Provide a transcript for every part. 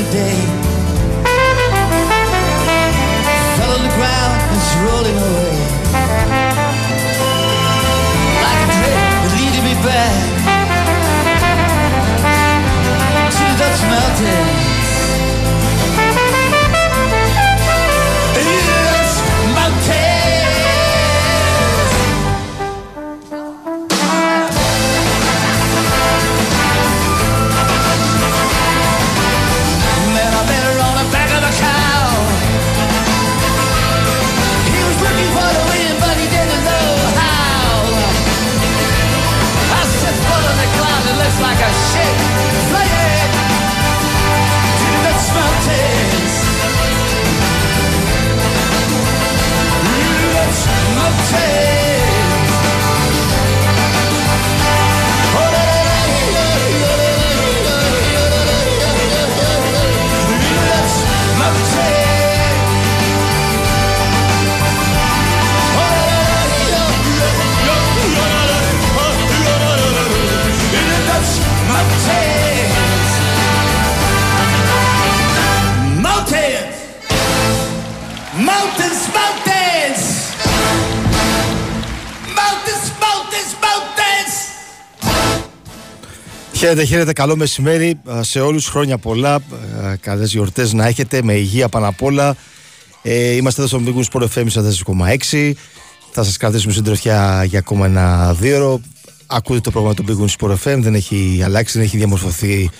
today. Fell on the ground, it's rolling away. Like a dream, it leading me back to the Dutch mountains. Like a ship flying to the Dutch mountains. Dutch mountains. Dutch mountains. Mountains, mountains, mountains, mountains, mountains, mountains, mountains. Χαίρετε, χαίρετε, καλό μεσημέρι σε όλους, χρόνια πολλά, καλές γιορτές να έχετε, με υγεία πάνω απ' όλα. Είμαστε εδώ στο Bigwin Sport FM 4,6. Θα σας κρατήσουμε συντροφιά για ακόμα ένα δίωρο. Ακούτε το πρόγραμμα του Bigwin Sport FM, δεν έχει αλλάξει, δεν έχει διαμορφωθεί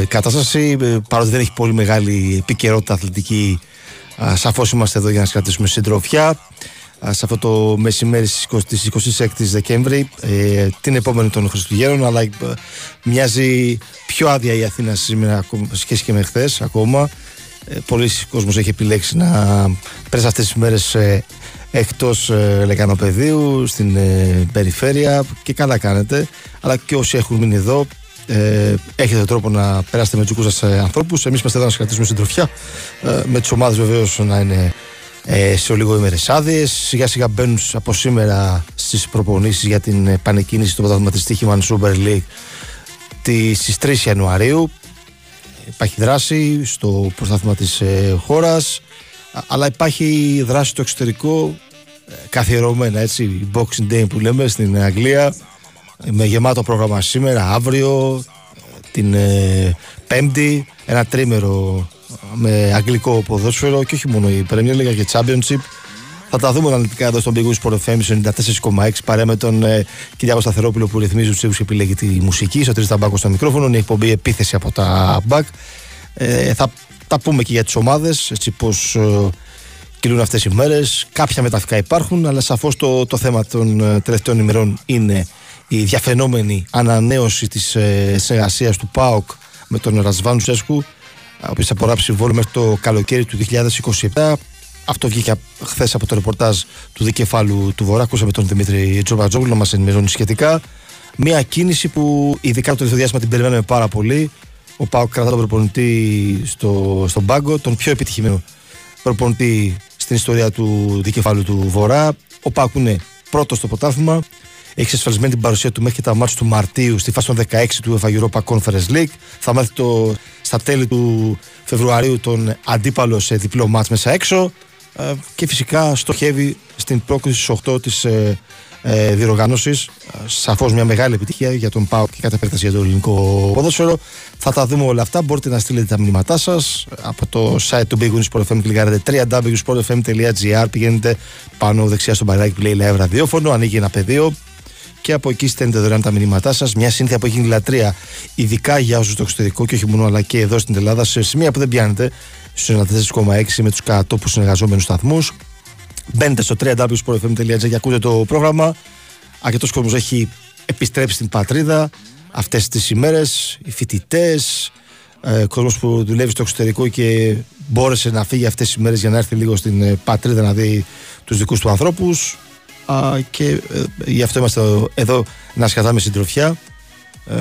η κατάσταση. Παρότι δεν έχει πολύ μεγάλη επικαιρότητα αθλητική, σαφώς είμαστε εδώ για να σας κρατήσουμε συντροφιά σε αυτό το μεσημέρι στις 26 Δεκέμβρη, την επόμενη των Χριστουγέννων. Αλλά μοιάζει πιο άδεια η Αθήνα σήμερα σχέση και με χθες ακόμα. Πολλοί κόσμος έχει επιλέξει να πέρασε αυτές τις μέρες εκτός Λεκανοπεδίου, στην περιφέρεια, και καλά κάνετε. Αλλά και όσοι έχουν μείνει εδώ, έχετε τρόπο να περάσετε με τους δικούς σας ανθρώπους. Εμείς είμαστε εδώ να σας κρατήσουμε συντροφιά, με τις ομάδες βεβαίως να είναι σε λίγο ημέρες άδειες. Σιγά σιγά μπαίνουν από σήμερα στις προπονήσεις για την επανεκκίνηση στο πρωτάθλημα στοίχημα Super League στις 3 Ιανουαρίου. Υπάρχει δράση στο πρωτάθλημα της χώρας, αλλά υπάρχει δράση στο εξωτερικό καθιερωμένα, έτσι, Boxing Day που λέμε στην Αγγλία, με γεμάτο πρόγραμμα σήμερα, αύριο, την Πέμπτη, ένα τρίμερο με αγγλικό ποδόσφαιρο και όχι μόνο η Premier League και Championship. Θα τα δούμε αναλυτικά εδώ στον Bigwin Sport FM 94,6, παρέα με τον Κυριάκο Σταθερόπουλο που ρυθμίζει τους ήχους και επιλέγει τη μουσική. Στο Τρεις Ταμπάκο στο μικρόφωνο, είναι η εκπομπή Επίθεση από τα Μπακ. Θα τα πούμε και για τις ομάδες, έτσι πως κυλούν αυτές οι μέρες. Κάποια μεταφικά υπάρχουν, αλλά σαφώς το θέμα των τελευταίων ημερών είναι η διαφαινόμενη ανανέωση της συνεργασίας του ΠΑΟΚ με τον Ρασβάν Λουτσέσκου, ο οποίος θα απορράψει Βόλο μέχρι το καλοκαίρι του 2027. Αυτό βγήκε χθες από το ρεπορτάζ του Δικεφάλου του Βορρά. Ακούσαμε τον Δημήτρη Τzovatzoglou να μας ενημερώνει σχετικά. Μια κίνηση που ειδικά το τελευταίο διάστημα την περιμένουμε πάρα πολύ. Ο ΠΑΟΚ κρατά τον προπονητή στον πάγκο, τον πιο επιτυχημένο προπονητή στην ιστορία του Δικεφάλου του Βορρά. Ο ΠΑΟΚ είναι πρώτος στο πρωτάθλημα. Έχει εξασφαλισμένη την παρουσία του μέχρι και τα μάτια του Μαρτίου στη φάση των 16 του UEFA Europa Conference League. Θα μάθει στα τέλη του Φεβρουαρίου τον αντίπαλο σε διπλό μάτς μέσα έξω. Και φυσικά στοχεύει στην πρόκληση στις 8 της διοργάνωσης. Σαφώς μια μεγάλη επιτυχία για τον ΠΑΟΚ και κατά επέκταση για το ελληνικό ποδόσφαιρο. Θα τα δούμε όλα αυτά. Μπορείτε να στείλετε τα μηνύματά σας από το site του Bigwin Sport FM. Κλικάρετε www.sportfm.gr. Πηγαίνετε πάνω δεξιά στο μπαράκι που λέει Live ραδιόφωνο. Ανοίγει ένα πεδίο και από εκεί στέλνετε δωρεάν τα μηνύματά σας. Μια σύνθια που έχει γίνει λατρεία, ειδικά για όσους στο εξωτερικό και όχι μόνο, αλλά και εδώ στην Ελλάδα, σε σημεία που δεν πιάνετε. Στους 94,6 με τους κατόπους συνεργαζόμενους σταθμούς. Μπαίνετε στο www.sportfm.gr και ακούτε το πρόγραμμα. Αρκετός κόσμος έχει επιστρέψει στην πατρίδα αυτές τις ημέρες. Οι φοιτητές, κόσμος που δουλεύει στο εξωτερικό και μπόρεσε να φύγει αυτές τις ημέρες για να έρθει λίγο στην πατρίδα να δει τους δικούς του ανθρώπους. Και γι' αυτό είμαστε εδώ να σκατάμε συντροφιά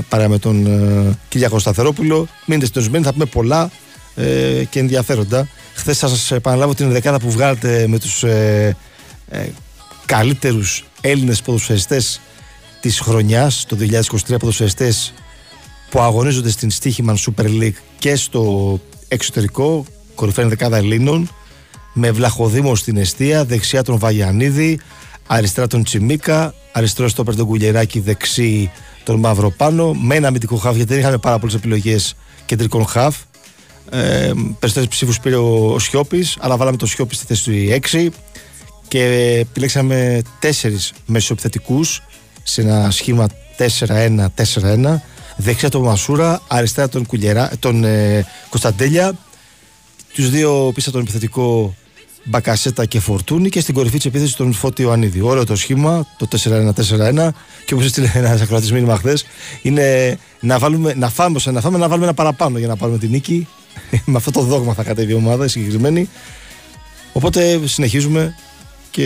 παρά με τον Κυριάκο Σταθερόπουλο. Μείνετε συντονισμένοι, θα πούμε πολλά και ενδιαφέροντα. Χθες θα σας επαναλάβω την δεκάδα που βγάλατε με τους καλύτερους Έλληνες ποδοσφαιριστές της χρονιάς, το 2023, ποδοσφαιριστές που αγωνίζονται στην στοίχημαν Super League και στο εξωτερικό, κορυφαία δεκάδα Ελλήνων, με Βλαχοδήμο στην εστία, δεξιά τον Βαγιανίδη, αριστερά τον Τσιμίκα, αριστερό στόπερ τον Κουλιεράκη, δεξί τον Μαυροπάνο, με ένα αμυντικό χαφ, γιατί δεν είχαμε πάρα πολλές επιλογές κεντρικών χαφ. Περισσότερες ψήφους πήρε ο Σιώπης, αλλά βάλαμε τον Σιώπη στη θέση του 6 και επιλέξαμε 4 μεσοεπιθετικούς σε ένα σχήμα 4-1-4-1. Δεξιά τον Μασούρα, αριστερά τον Κωνσταντέλια, τους δύο πίσω τον επιθετικό Μπακασέτα και Φορτούνη και στην κορυφή της επίθεσης τον Φώτη Ιωαννίδη. Ωραίο το σχήμα, το 4-1-4-1, και όπως έστειλε ένας ακροατής μήνυμα χθες, είναι να βάλουμε ένα παραπάνω για να πάρουμε την νίκη. Με αυτό το δόγμα θα κατέβει η ομάδα η συγκεκριμένη. Οπότε συνεχίζουμε και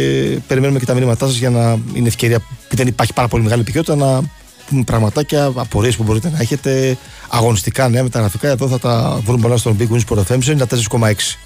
περιμένουμε και τα μήνυματά σας για να είναι ευκαιρία, που δεν υπάρχει πάρα πολύ μεγάλη ποικιλότητα, να πούμε πραγματάκια, απορίες που μπορείτε να έχετε, αγωνιστικά νέα, μεταγραφικά. Εδώ θα τα βρούμε πολλά στον Bigwin Sport FM 94,6.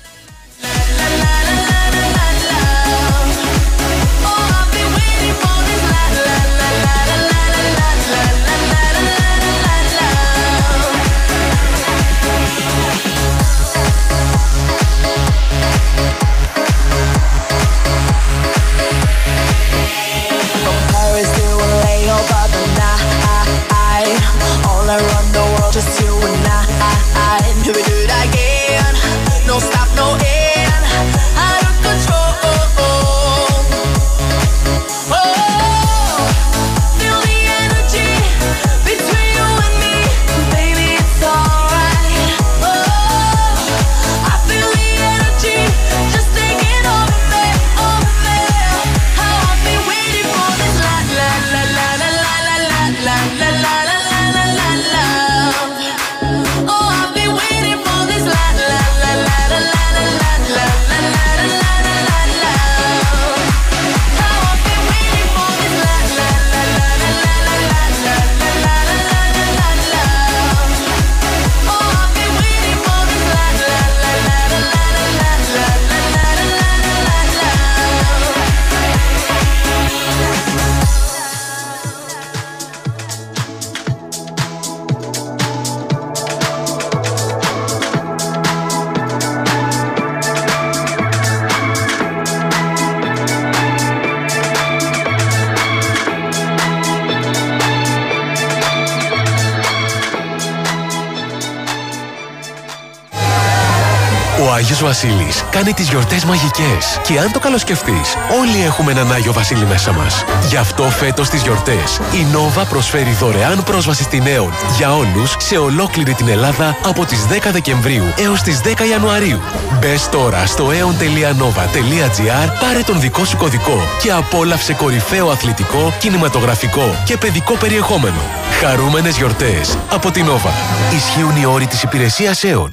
Βασίλης κάνει τις γιορτές μαγικές και αν το καλοσκεφτείς, όλοι έχουμε έναν Άγιο Βασίλη μέσα μας. Γι' αυτό φέτος τις γιορτές η Νόβα προσφέρει δωρεάν πρόσβαση στην Aeon για όλους σε ολόκληρη την Ελλάδα από τις 10 Δεκεμβρίου έως τις 10 Ιανουαρίου. Μπες τώρα στο aeon.nova.gr, πάρε τον δικό σου κωδικό και απόλαυσε κορυφαίο αθλητικό, κινηματογραφικό και παιδικό περιεχόμενο. Χαρούμενες γιορτές από την Νόβα. Ισχύουν οι όροι της υπηρεσίας Aeon.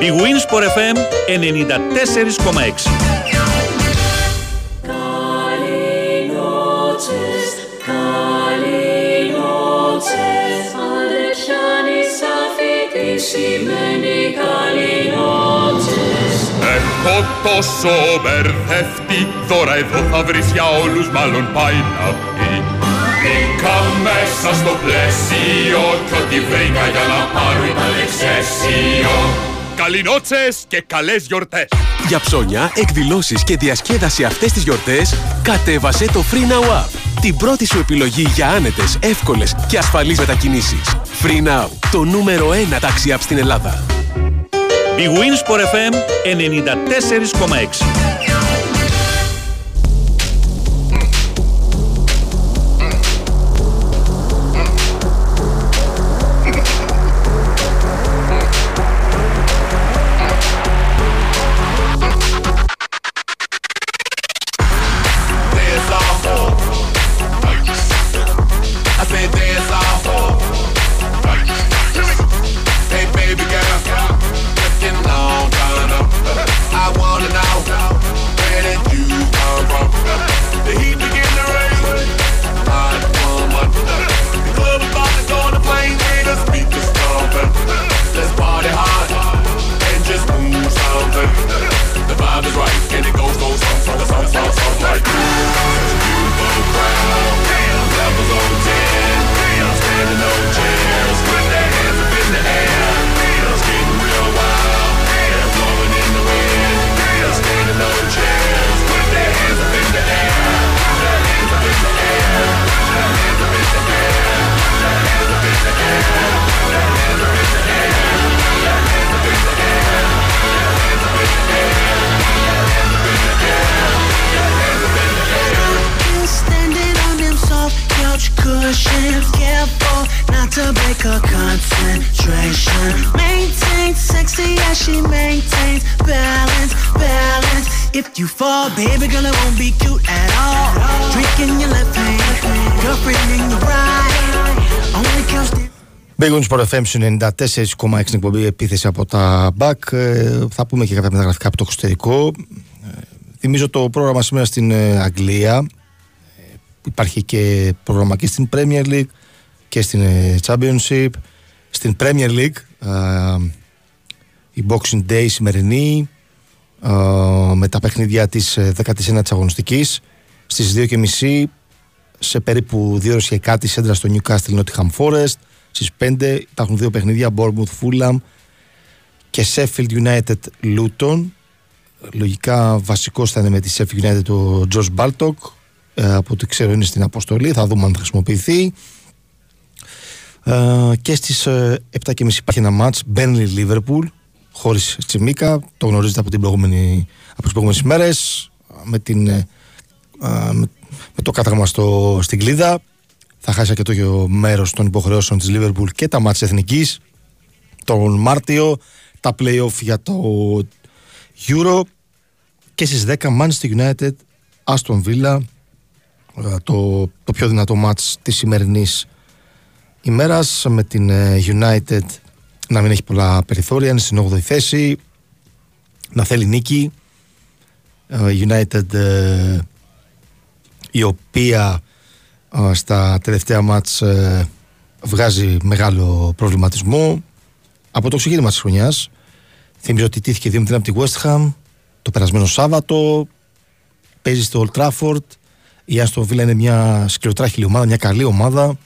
Bigwin Sport FM 94,6. Έχω τόσο μπερδευτεί, τώρα εδώ θα βρεις για όλους, μάλλον πάει να πει. Μπήκα μέσα στο πλαίσιο κι ό,τι βρήκα για να πάρω ήταν εξαίσιο. Καληνότσες και καλές γιορτές! Για ψώνια, εκδηλώσεις και διασκέδαση αυτές τις γιορτές, κατέβασε το Free Now App. Την πρώτη σου επιλογή για άνετες, εύκολες και ασφαλείς μετακινήσεις. Free Now, το νούμερο 1 taxi app στην Ελλάδα. Bigwin Sport FM 94,6. Now concentration. Maintains sexy as she maintains balance, balance. If you fall, baby girl, it won't be cute at all. Drink in your left hand, girlfriend in your right. Only comes to Big Gun Sport FM 94,6 εκπομπή επίθεση από τα Μπακ. Θα πούμε και κάποια μεταγραφικά από το εξωτερικό. Θυμίζω το πρόγραμμα σήμερα στην Αγγλία. Υπάρχει και πρόγραμμα και στην Premier League και στην Championship. Στην Premier League η Boxing Day σημερινή με τα παιχνίδια της 19ης αγωνιστικής στις 2.30 σε περίπου 2 ώρες και κάτι σέντρα στο Newcastle Nottingham Forest. Στις 5 υπάρχουν δύο παιχνίδια, Bournemouth Fulham και Sheffield United Luton. Λογικά βασικός θα είναι με τη Sheffield United ο George Baldock, από ό,τι ξέρω είναι στην αποστολή, θα δούμε αν θα χρησιμοποιηθεί. Και στις 7.30 υπάρχει ένα μάτς Burnley Liverpool χωρίς Τσιμίκα, το γνωρίζετε από τις προηγούμενες ημέρες, με το κάταγμα στην κλίδα. Θα χάσει αρκετό μέρος των υποχρεώσεων της Liverpool και τα μάτς εθνικής τον Μάρτιο, τα play-off για το Euro. Και στις 10 Manchester United Aston Villa, το πιο δυνατό μάτς της σημερινής ημέρας, με την United να μην έχει πολλά περιθώρια, είναι στην 8η θέση, να θέλει νίκη. United η οποία στα τελευταία μάτς βγάζει μεγάλο προβληματισμό από το ξεκίνημα της χρονιάς. Θυμίζω ότι τήθηκε 2-0 από τη West Ham το περασμένο Σάββατο, παίζει στο Old Trafford. Η Aston Villa είναι μια σκληροτράχηλη ομάδα, μια καλή ομάδα,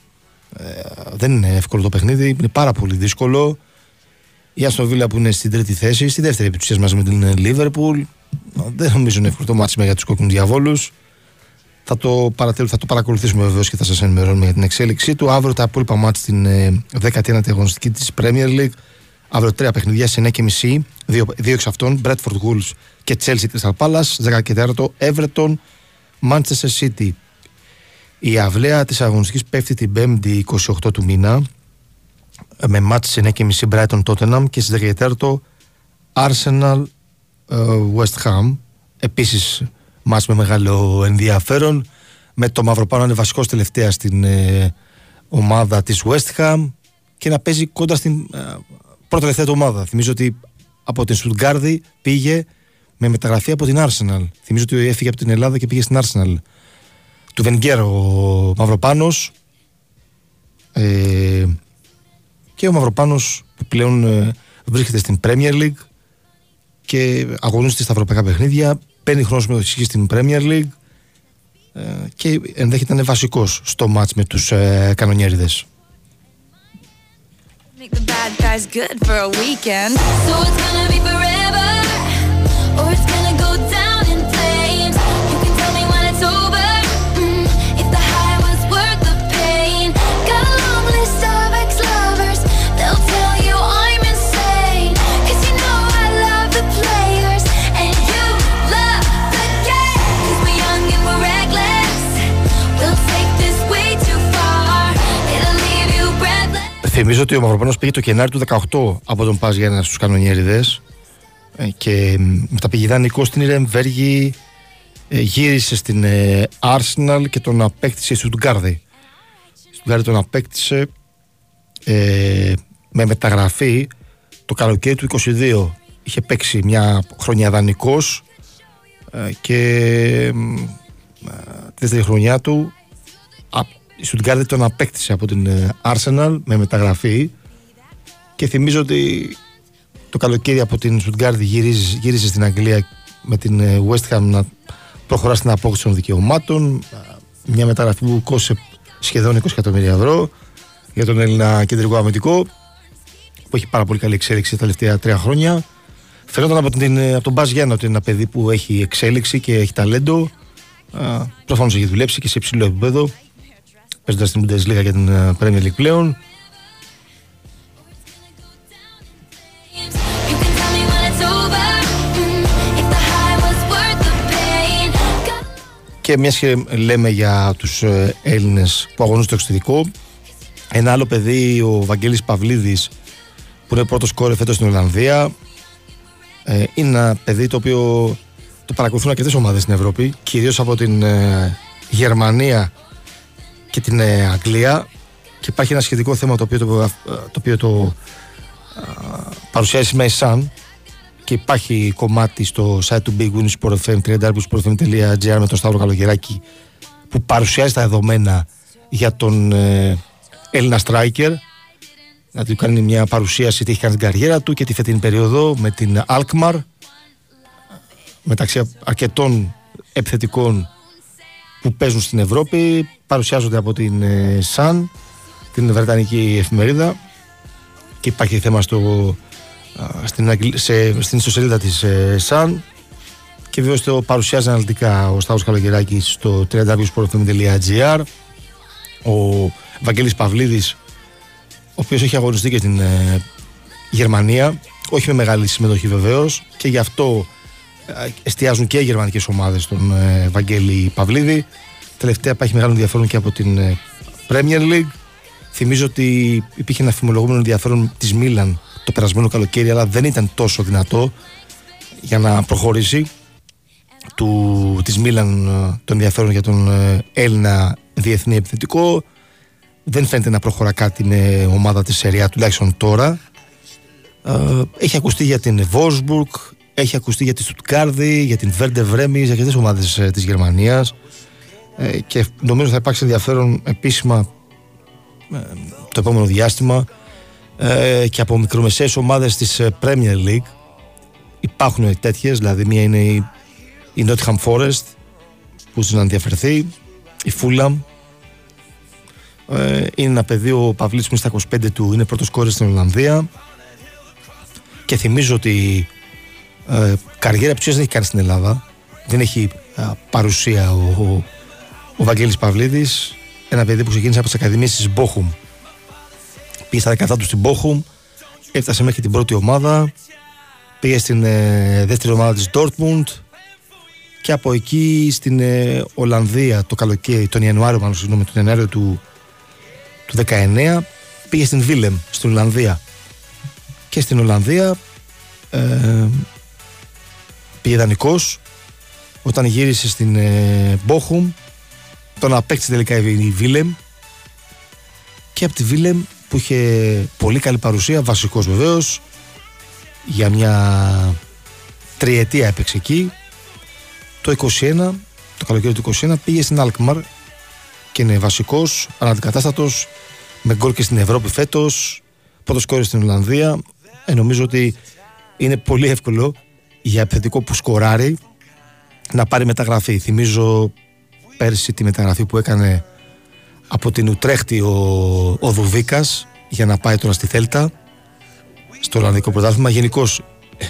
δεν είναι εύκολο το παιχνίδι, είναι πάρα πολύ δύσκολο. Η Aston Villa που είναι στην τρίτη θέση, στη δεύτερη επιτυχία μαζί με την Liverpool, δεν νομίζω είναι εύκολο το μάτσιμα για τους κόκκινους διαβόλους. Θα το παρακολουθήσουμε βεβαίως και θα σας ενημερώνουμε για την εξέλιξή του. Αύριο τα υπόλοιπα μάτς στην 19η αγωνιστική της Premier League. Αύριο 3 παιχνιδιά σε 9.30, 2 εξ αυτών, Brentford Wolves και Chelsea Crystal Palace. 14ο, Everton, Manchester City. Η αυλαία της αγωνιστικής πέφτει την 5η 28 του μήνα, με μάτς σε 9.30 Brighton Tottenham και στις 14ο Arsenal West Ham. Επίσης μάτς με μεγάλο ενδιαφέρον, με το Μαυροπάνο είναι βασικός τελευταία στην ομάδα της West Ham και να παίζει κοντά στην πρώτη τελευταία του ομάδα. Θυμίζω ότι από την Stuttgard πήγε με μεταγραφή από την Arsenal. Θυμίζω ότι έφυγε από την Ελλάδα και πήγε στην Arsenal του Βενγκέρ ο Μαυροπάνος, και ο Μαυροπάνος που πλέον βρίσκεται στην Premier League και αγωνίζεται στα ευρωπαϊκά παιχνίδια. Παίρνει χρόνο συμμετοχή στην Premier League και ενδέχεται να είναι βασικός στο μάτς με τους κανονιέριδες. Θυμίζω ότι ο Μαυροπάνος πήγε το Γενάρη του 18 από τον Πας Γιάννενα στους κανονιέριδες και μετά πήγε δανεικό στην Ιρεμβέργη, γύρισε στην Arsenal και τον απέκτησε στην Στουτγκάρδη. Στην Στουτγκάρδη τον απέκτησε με μεταγραφή το καλοκαίρι του 22. Είχε παίξει μια χρονιά δανεικός και τη δεύτερη χρονιά του η Stuttgart τον απέκτησε από την Arsenal με μεταγραφή και θυμίζω ότι το καλοκαίρι από την Stuttgart γύρισε στην Αγγλία με την West Ham να προχωρά στην απόκτηση των δικαιωμάτων, μια μεταγραφή που κόστησε σχεδόν 20 εκατομμύρια ευρώ για τον Έλληνα κεντρικό αμυντικό που έχει πάρα πολύ καλή εξέλιξη τα τελευταία 3 χρόνια. Φαινόταν από τον Μπάζ Γιάννα ότι είναι ένα παιδί που έχει εξέλιξη και έχει ταλέντο, προφανώς έχει δουλέψει και σε υψηλό επίπεδο, παίζοντας στην Bundesliga για την Premier League πλέον. Και μιας και λέμε για τους Έλληνες που αγωνίζονται στο εξωτερικό, Ένα άλλο παιδί, ο Βαγγέλης Παυλίδης, που είναι πρώτος σκόρερ φέτος στην Ολλανδία. Είναι ένα παιδί το οποίο το παρακολουθούν αρκετές ομάδες στην Ευρώπη, κυρίως από την Γερμανία και την Αγγλία, και υπάρχει ένα σχετικό θέμα το οποίο παρουσιάζει σήμερα η Sun, και υπάρχει κομμάτι στο site του Bigwin Sport FM, www.sportfm.gr, με τον Σταύρο Καλογεράκη, που παρουσιάζει τα δεδομένα για τον Έλληνα striker, να του κάνει μια παρουσίαση τι έχει κάνει την καριέρα του και τη φετινή περίοδο με την Alkmaar, μεταξύ αρκετών επιθετικών που παίζουν στην Ευρώπη, παρουσιάζονται από την Sun, την βρετανική εφημερίδα, και υπάρχει θέμα στην ιστοσελίδα της Sun, και βέβαια το παρουσιάζει αναλυτικά ο Σταύρος Καλογεράκης στο www.sportfm.gr. ο Βαγγέλης Παυλίδης, ο οποίος έχει αγωνιστεί και στην Γερμανία, όχι με μεγάλη συμμετοχή βεβαίως, και γι' αυτό εστιάζουν και οι γερμανικές ομάδες στον Βαγγέλη Παυλίδη. Τελευταία υπάρχει μεγάλο ενδιαφέρον και από την Premier League. Θυμίζω ότι υπήρχε ένα φημολογούμενο ενδιαφέρον της Μίλαν το περασμένο καλοκαίρι, αλλά δεν ήταν τόσο δυνατό για να προχωρήσει. Της Μίλαν το ενδιαφέρον για τον Έλληνα διεθνή επιθετικό. Δεν φαίνεται να προχωρά κάτι με ομάδα της Σεριά, τουλάχιστον τώρα. Έχει ακουστεί για την Βόλσμπουργκ, έχει ακουστεί για τη Στουτγκάρδη, για την Βέρντερ Βρέμις, για αρκετές ομάδες της Γερμανίας, και νομίζω θα υπάρξει ενδιαφέρον επίσημα το επόμενο διάστημα και από μικρομεσαίες ομάδες της Premier League. Υπάρχουν τέτοιες, δηλαδή μία είναι η Nottingham Forest που ζουν να ενδιαφερθεί, η Fulham. Είναι ένα παιδί, ο Παυλίτης, που είναι στα 25 του, είναι πρώτος κόρης στην Ολλανδία, και θυμίζω ότι καριέρα ψυχής δεν έχει κάνει στην Ελλάδα, δεν έχει παρουσία ο Βαγγέλης Παυλίδης. Ένα παιδί που ξεκίνησε από τις ακαδημίες της Bochum, πήγε στα 17 του στην Bochum, έφτασε μέχρι την πρώτη ομάδα, πήγε στην δεύτερη ομάδα της Dortmund, και από εκεί στην Ολλανδία το καλοκαίρι, τον Ιανουάριο του 19, πήγε στην Willem στην Ολλανδία, και στην Ολλανδία πήγε δανεικός. Όταν γύρισε στην Bochum, τον απέκτησε τελικά η Willem, και από τη Willem, που είχε πολύ καλή παρουσία, βασικός βεβαίως, για μια τριετία έπαιξε εκεί. Το καλοκαίρι του 21 πήγε στην Alkmaar, και είναι βασικός, αναντικατάστατος, με γκολ και στην Ευρώπη φέτος, πρώτος σκόρερ στην Ολλανδία. Νομίζω ότι είναι πολύ εύκολο για επιθετικό που σκοράρει να πάρει μεταγραφή. Θυμίζω πέρσι τη μεταγραφή που έκανε από την Ουτρέχτη ο Δουβίκας, για να πάει τώρα στη Θέλτα, στο Ολλανδικό Πρωτάθλημα. Γενικώς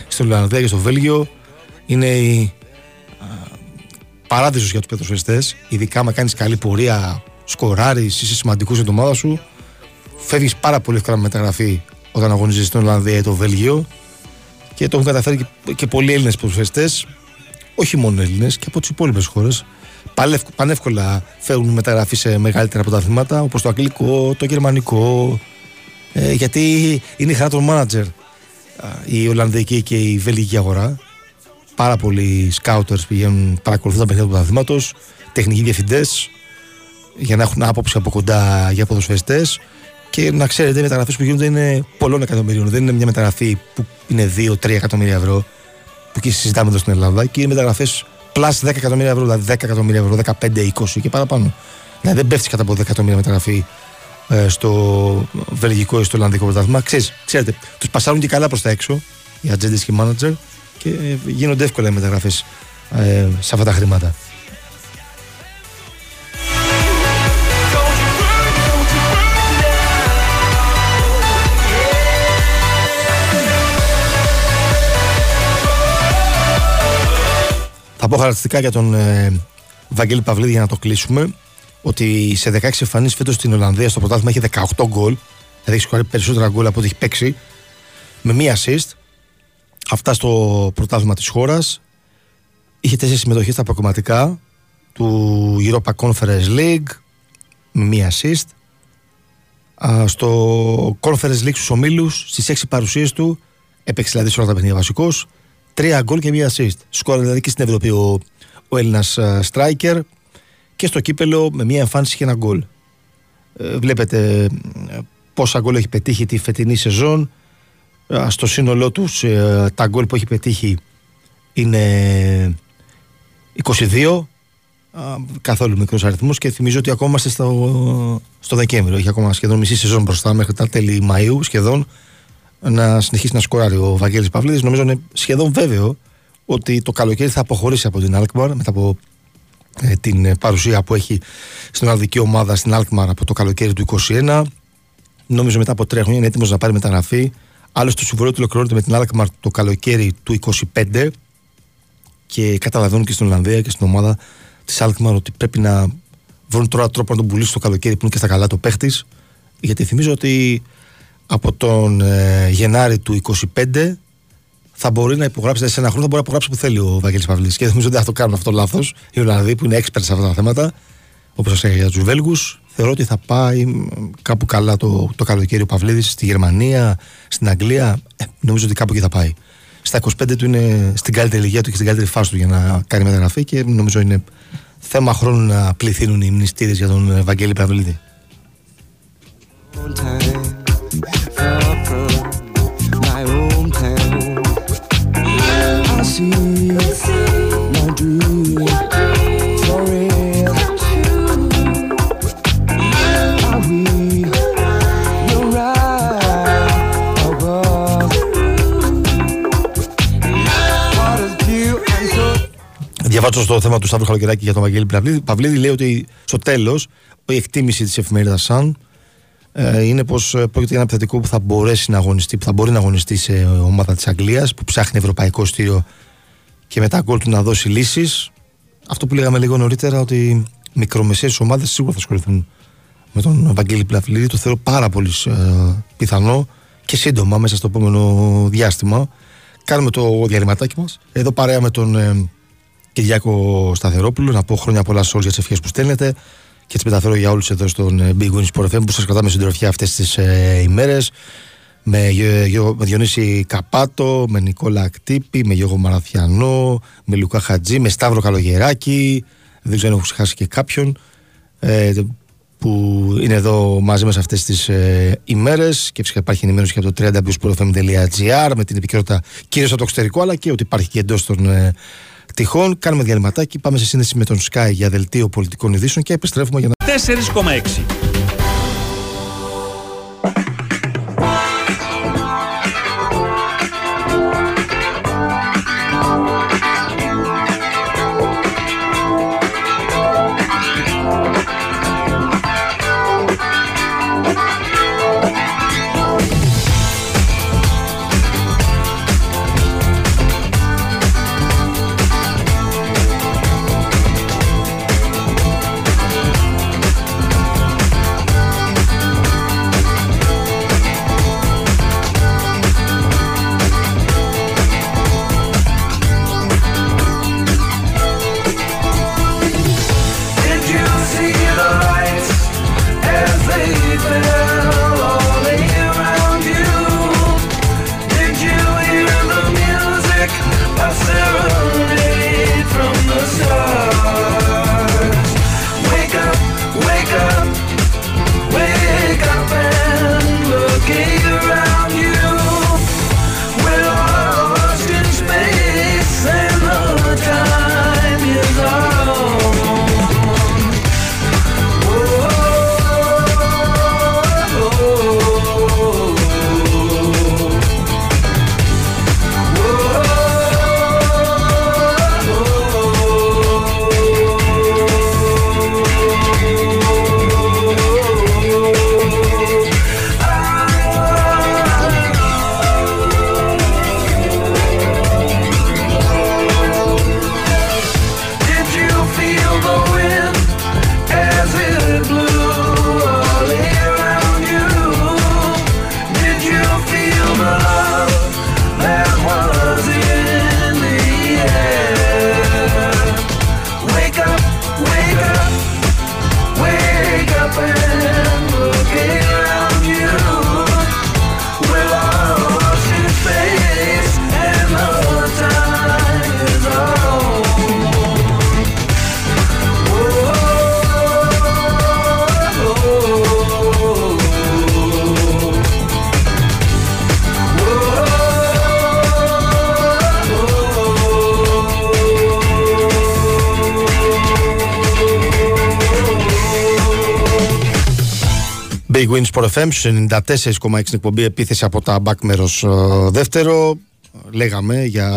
στην Ολλανδία και στο Βέλγιο είναι η παράδεισος για τους ποδοσφαιριστές, ειδικά με κάνεις καλή πορεία, σκοράρεις, είσαι σημαντικός για την ομάδα σου, φεύγεις πάρα πολύ εύκολα με μεταγραφή όταν αγωνίζεσαι στην Ολλανδία ή το Βέλγιο, και το έχουν καταφέρει και πολλοί Έλληνες ποδοσφαιριστές, όχι μόνο Έλληνες, και από τις υπόλοιπες χώρες. Πανεύκολα φέρουν μεταγραφή σε μεγαλύτερα πρωταθλήματα, όπως το αγγλικό, το γερμανικό, γιατί είναι η χαρά των μάνατζερ η Ολλανδική και η Βέλγική αγορά. Πάρα πολλοί σκάουτερς πηγαίνουν, παρακολουθούν τα παιχνίδια του πρωταθλήματος, τεχνικοί διευθυντές, για να έχουν άποψη από κοντά για ποδοσφαιριστές. Και να ξέρετε, οι μεταγραφές που γίνονται είναι πολλών εκατομμυρίων. Δεν είναι μια μεταγραφή που είναι 2-3 εκατομμύρια ευρώ, που εκεί συζητάμε εδώ στην Ελλάδα, και είναι μεταγραφές πλάς 10 εκατομμύρια ευρώ, δηλαδή 10 εκατομμύρια ευρώ, 15-20 και παραπάνω. Δηλαδή δεν πέφτει κατά από 10 εκατομμύρια μεταγραφή στο βελγικό ή στο ολλανδικό πρωτάθλημα. Ξέρετε, τους πασάρουν και καλά προς τα έξω οι ατζέντες και οι μάνατζερ, και γίνονται εύκολα οι μεταγραφές σε αυτά τα χρήματα. Θα πω χαρακτηριστικά για τον Βαγγέλη Παυλίδη, για να το κλείσουμε, ότι σε 16 εμφανίσεις φέτος στην Ολλανδία στο πρωτάθλημα έχει 18 γκολ, δηλαδή έχει σκοράρει περισσότερα γκολ από ό,τι έχει παίξει, με μία assist. Αυτά στο πρωτάθλημα της χώρας. Είχε 4 συμμετοχές στα προκριματικά του Europa Conference League, με μία assist. στο Conference League στους ομίλους, στις 6 παρουσίες του, έπαιξε δηλαδή σε όλα τα παιχνίδια βασικός, 3 γκολ και 1 assist. Σκόραρε δηλαδή και στην Ευρώπη ο Έλληνας striker, και στο κύπελο με μια εμφάνιση και ένα γκολ. Βλέπετε πόσα γκολ έχει πετύχει τη φετινή σεζόν. Στο σύνολό τους τα γκολ που έχει πετύχει είναι 22, καθόλου μικρούς αριθμούς, και θυμίζω ότι ακόμα είμαστε στο Δεκέμβριο. Έχει ακόμα σχεδόν μισή σεζόν μπροστά, μέχρι τα τέλη Μαΐου σχεδόν, να συνεχίσει να σκοράρει ο Βαγγέλης Παυλίδης. Νομίζω είναι σχεδόν βέβαιο ότι το καλοκαίρι θα αποχωρήσει από την Alkmaar, μετά από την παρουσία που έχει στην Ολλανδική ομάδα στην Alkmaar από το καλοκαίρι του 2021. Νομίζω μετά από 3 χρόνια είναι έτοιμος να πάρει μεταγραφή. Άλλωστε το συμβόλαιο του ολοκληρώνεται με την Alkmaar το καλοκαίρι του 2025, και καταλαβαίνουν και στην Ολλανδία και στην ομάδα της Alkmaar ότι πρέπει να βρουν τώρα τρόπο να τον πουλήσουν το καλοκαίρι που είναι και στα καλά το παίχτης. Γιατί θυμίζω ότι από τον Γενάρη του 2025 θα μπορεί να υπογράψει, σε ένα χρόνο θα μπορεί να υπογράψει που θέλει ο Βαγγέλης Παυλίδης. Και νομίζω ότι θα το κάνουν αυτό λάθος. Οι Ολλανδοί που είναι έξπερτ σε αυτά τα θέματα, όπως σας έλεγα για τους Βέλγους, θεωρώ ότι θα πάει κάπου καλά το καλοκαίρι ο Παυλίδης, στη Γερμανία, στην Αγγλία. Νομίζω ότι κάπου εκεί θα πάει. Στα 25 του είναι στην καλύτερη ηλικία του και στην καλύτερη φάση του για να κάνει μεταγραφή, και νομίζω είναι θέμα χρόνου να πληθύνουν οι μνηστήρες για τον Βαγγέλη Παυλίδη. Διαβάζω στο θέμα του Σταύρου Χαλοκεράκη για τον Βαγγέλη Παυλίδη, λέει ότι στο τέλος η εκτίμηση της εφημερίδας Sun είναι πως πρόκειται για ένα επιθετικό που θα μπορέσει να αγωνιστεί, που θα μπορεί να αγωνιστεί σε ομάδα της Αγγλίας, που ψάχνει ευρωπαϊκό στήριο, και μετά γκολ του να δώσει λύσεις. Αυτό που λέγαμε λίγο νωρίτερα, ότι μικρομεσαίες ομάδες σίγουρα θα ασχοληθούν με τον Βαγγέλη Παυλίδη. Το θεωρώ πάρα πολύ πιθανό και σύντομα, μέσα στο επόμενο διάστημα. Κάνουμε το διαλυματάκι μας. Εδώ παρέα με τον Κυριάκο Σταθερόπουλο, να πω χρόνια πολλά σε όλες τις ευχές που στέλνετε. Και έτσι μεταφέρω για όλους εδώ στον Bigwin Sport FM, που σας κρατάμε συντροφιά αυτές τις ημέρες, με Διονύση Καπάτο, με Νικόλα Ακτύπη, με Γιώργο Μαραθιανό, με Λουκά Χατζή, με Σταύρο Καλογεράκη, δεν ξέρω αν έχω ξεχάσει και κάποιον, που είναι εδώ μαζί μας αυτές τις ημέρες, και φυσικά υπάρχει ενημέρωση και από το www.sportfm.gr με την επικαιρότητα κυρίως από το εξωτερικό, αλλά και ότι υπάρχει και εντός των τυχόν. Κάνουμε διαλυματάκι, πάμε σε σύνδεση με τον Sky για δελτίο πολιτικών ειδήσεων και επιστρέφουμε για να... 4,6. Bigwin Sport FM στους 94,6 εκπομπή επίθεση από τα back μέρος δεύτερο. Λέγαμε για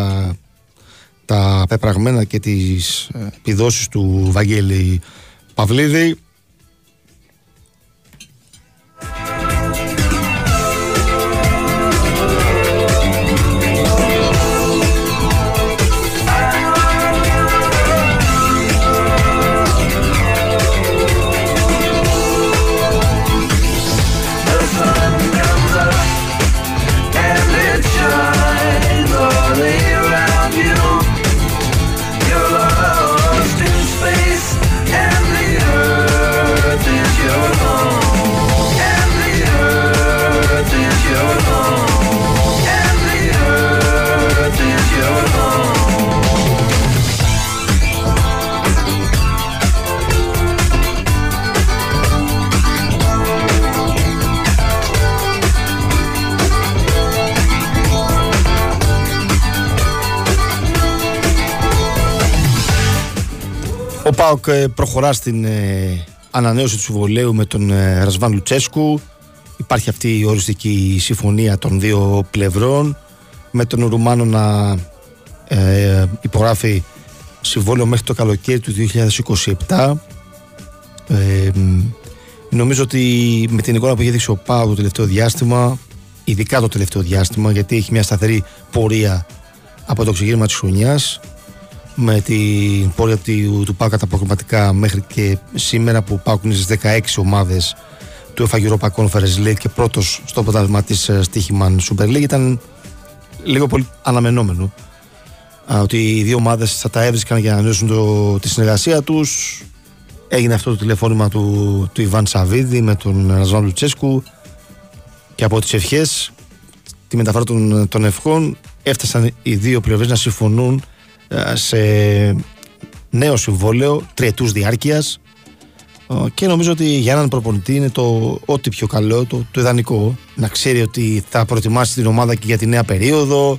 τα πεπραγμένα και τις επιδόσεις του Βαγγέλη Παυλίδη. Ο ΠΑΟΚ προχωρά στην ανανέωση του συμβολαίου με τον Ρασβάν Λουτσέσκου. Υπάρχει αυτή η οριστική συμφωνία των δύο πλευρών, με τον Ρουμάνο να υπογράφει συμβόλαιο μέχρι το καλοκαίρι του 2027. Νομίζω ότι με την εικόνα που έχει δείξει ο ΠΑΟΚ το τελευταίο διάστημα, ειδικά το τελευταίο διάστημα, γιατί έχει μια σταθερή πορεία από το ξεκίνημα της χρονιάς, με την πορεία του ΠΑΟΚ τα προγραμματικά μέχρι και σήμερα, που ο ΠΑΟΚ είναι στις 16 ομάδες του UEFA Europa Conference League και πρώτος στο πρωτάθλημα της Στίχημαν Super League. Ήταν λίγο πολύ αναμενόμενο ότι οι δύο ομάδες θα τα έβρισκαν για να ανανεώσουν τη συνεργασία τους. Έγινε αυτό το τηλεφώνημα του Ιβάν Σαββίδη με τον Ρασβάν Λουτσέσκου, και από τις ευχές, τη μεταφορά των ευχών, έφτασαν οι δύο πλευρές να συμφωνούν σε νέο συμβόλαιο τριετούς διάρκειας, και νομίζω ότι για έναν προπονητή είναι το ό,τι πιο καλό, το ιδανικό, να ξέρει ότι θα προετοιμάσει την ομάδα και για τη νέα περίοδο,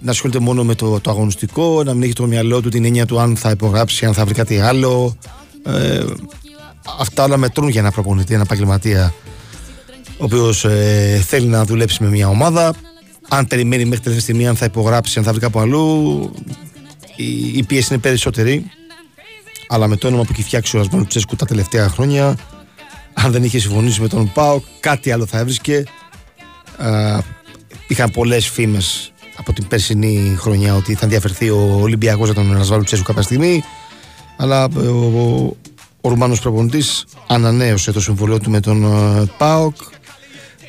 να ασχολείται μόνο με το αγωνιστικό, να μην έχει το μυαλό του την έννοια του αν θα υπογράψει, αν θα βρει κάτι άλλο. Αυτά όλα μετρούν για ένα προπονητή, ένα επαγγελματία, ο οποίος θέλει να δουλέψει με μια ομάδα. Αν περιμένει μέχρι τελευταία στιγμή αν θα υπογράψει, αν θα βρει κάπου αλλού, η πίεση είναι περισσότερη. Αλλά με το όνομα που έχει φτιάξει ο Ρασβάν Λουτσέσκου τα τελευταία χρόνια, αν δεν είχε συμφωνήσει με τον ΠΑΟΚ, κάτι άλλο θα έβρισκε. Είχαν πολλές φήμες από την περσινή χρονιά ότι θα διαφερθεί ο Ολυμπιακός για τον Ρασβάν Λουτσέσκου κάποια στιγμή. Αλλά ο Ρουμάνος προπονητής ανανέωσε το συμβολό του με τον ΠΑΟΚ.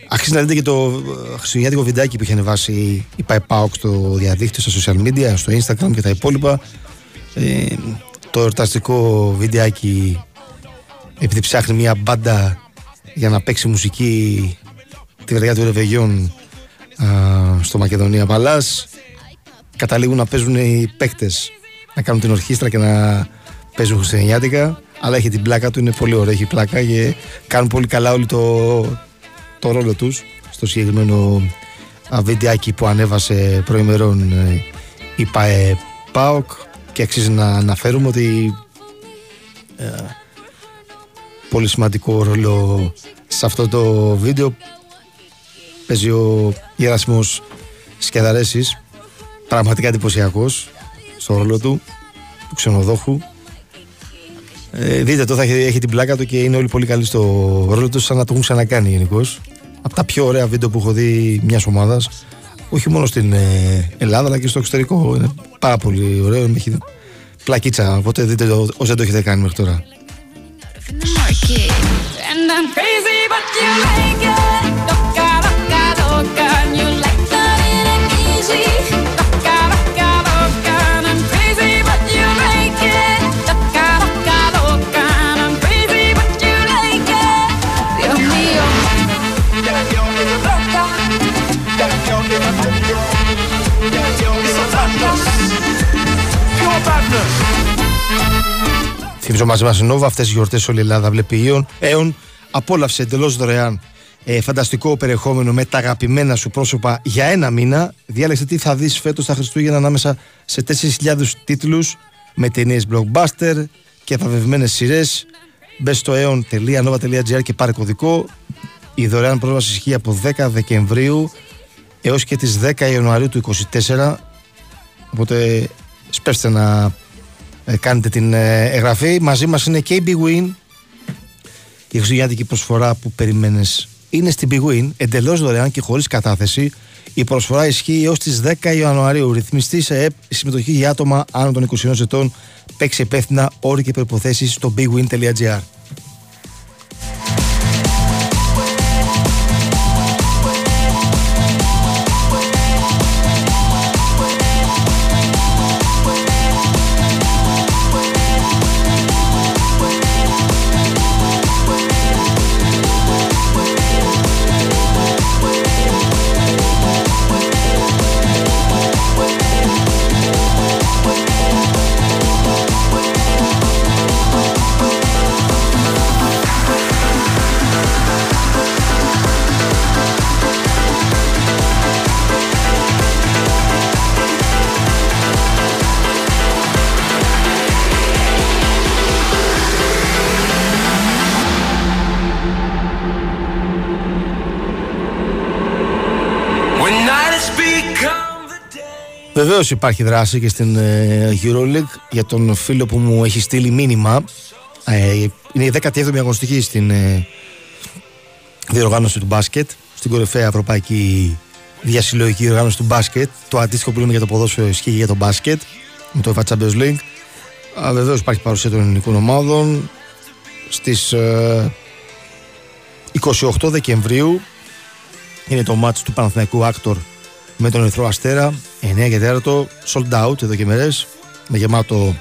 Αξίζει να δείτε και το χριστουγεννιάτικο βιντεάκι που είχε ανεβάσει η ΠΑΟΚ στο διαδίκτυο, στα social media, στο Instagram και τα υπόλοιπα. Το εορταστικό βιντεάκι, επειδή ψάχνει μια μπάντα για να παίξει μουσική τη βραδιά του Ρεβεγιόν στο Μακεδονία Παλάς, καταλήγουν να παίζουν οι παίκτες, να κάνουν την ορχήστρα και να παίζουν χριστουγεννιάτικα. Αλλά έχει την πλάκα του, είναι πολύ ωραία, έχει πλάκα και κάνουν πολύ καλά όλοι το ρόλο τους στο συγκεκριμένο βιντεάκι που ανέβασε προημερών η ΠΑΟΚ. Και αξίζει να αναφέρουμε ότι πολύ σημαντικό ρόλο σε αυτό το βίντεο παίζει ο Γεράσιμος Σκεδαρέσης, πραγματικά εντυπωσιακός στο ρόλο του ξενοδόχου. Δείτε το, θα έχει την πλάκα του και είναι όλοι πολύ καλοί στο ρόλο του, σαν να το έχουν ξανακάνει γενικώς. Από τα πιο ωραία βίντεο που έχω δει μιας ομάδας, όχι μόνο στην Ελλάδα αλλά και στο εξωτερικό. Είναι πάρα πολύ ωραίο, έχει πλακίτσα, οπότε δείτε το όσοι δεν το έχετε κάνει μέχρι τώρα. Θυμίζω μαζί μας η Νόβα, αυτές οι γιορτές όλη η Ελλάδα βλέπει αίων. Απόλαυσε εντελώς δωρεάν φανταστικό περιεχόμενο με τα αγαπημένα σου πρόσωπα για ένα μήνα. Διάλεξε τι θα δεις φέτος τα Χριστούγεννα ανάμεσα σε 4.000 τίτλους με ταινίες blockbuster και απαβευμένες σειρές. Μπες στο aeon.nova.gr και πάρε κωδικό. Η δωρεάν πρόσβαση ισχύει από 10 Δεκεμβρίου έως και τις 10 Ιανουαρίου του 2024. Οπότε σπεύστε να κάνετε την εγγραφή. Μαζί μας είναι και η Bigwin. Η χριστουγεννιάτικη προσφορά που περιμένεις είναι στην Bigwin, εντελώς δωρεάν και χωρίς κατάθεση. Η προσφορά ισχύει έως τις 10 Ιανουαρίου. Ρυθμιστή σε ΕΠ, συμμετοχή για άτομα άνω των 21 ετών. Παίξε υπεύθυνα, όροι και προϋποθέσεις στο bigwin.gr. Βεβαίως υπάρχει δράση και στην EuroLeague. Για τον φίλο που μου έχει στείλει μήνυμα, είναι η 17η αγωνιστική στην διοργάνωση του μπάσκετ, στην κορυφαία ευρωπαϊκή διασυλλογική διοργάνωση του μπάσκετ. Το αντίστοιχο που λέμε για το ποδόσφαιρο ισχύει για το μπάσκετ με το UEFA Champions League. Βεβαίως υπάρχει παρουσία των ελληνικών ομάδων. Στις 28 Δεκεμβρίου είναι το μάτς του Παναθηναϊκού Άκτορ με τον Ερυθρό Αστέρα, 9 και 4, sold out εδώ και μερές, με γεμάτο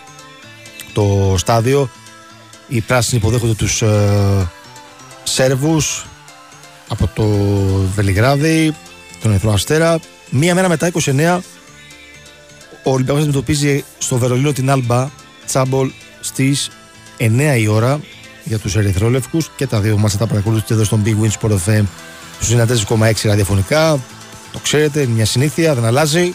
το στάδιο. Οι πράσινοι υποδέχονται τους Σέρβους από το Βελιγράδι, τον Ερυθρό Αστέρα. Μία μέρα μετά, 29, ο Ολυμπιακός αντιμετωπίζει στο Βερολίνο την Άλμπα Τσάμπολ στις 9 η ώρα για τους ερυθρόλευκους, και τα δύο μας τα παρακολουθείτε εδώ στον Big Win Sport FM στους 94,6 ραδιοφωνικά. Το ξέρετε, είναι μια συνήθεια, δεν αλλάζει.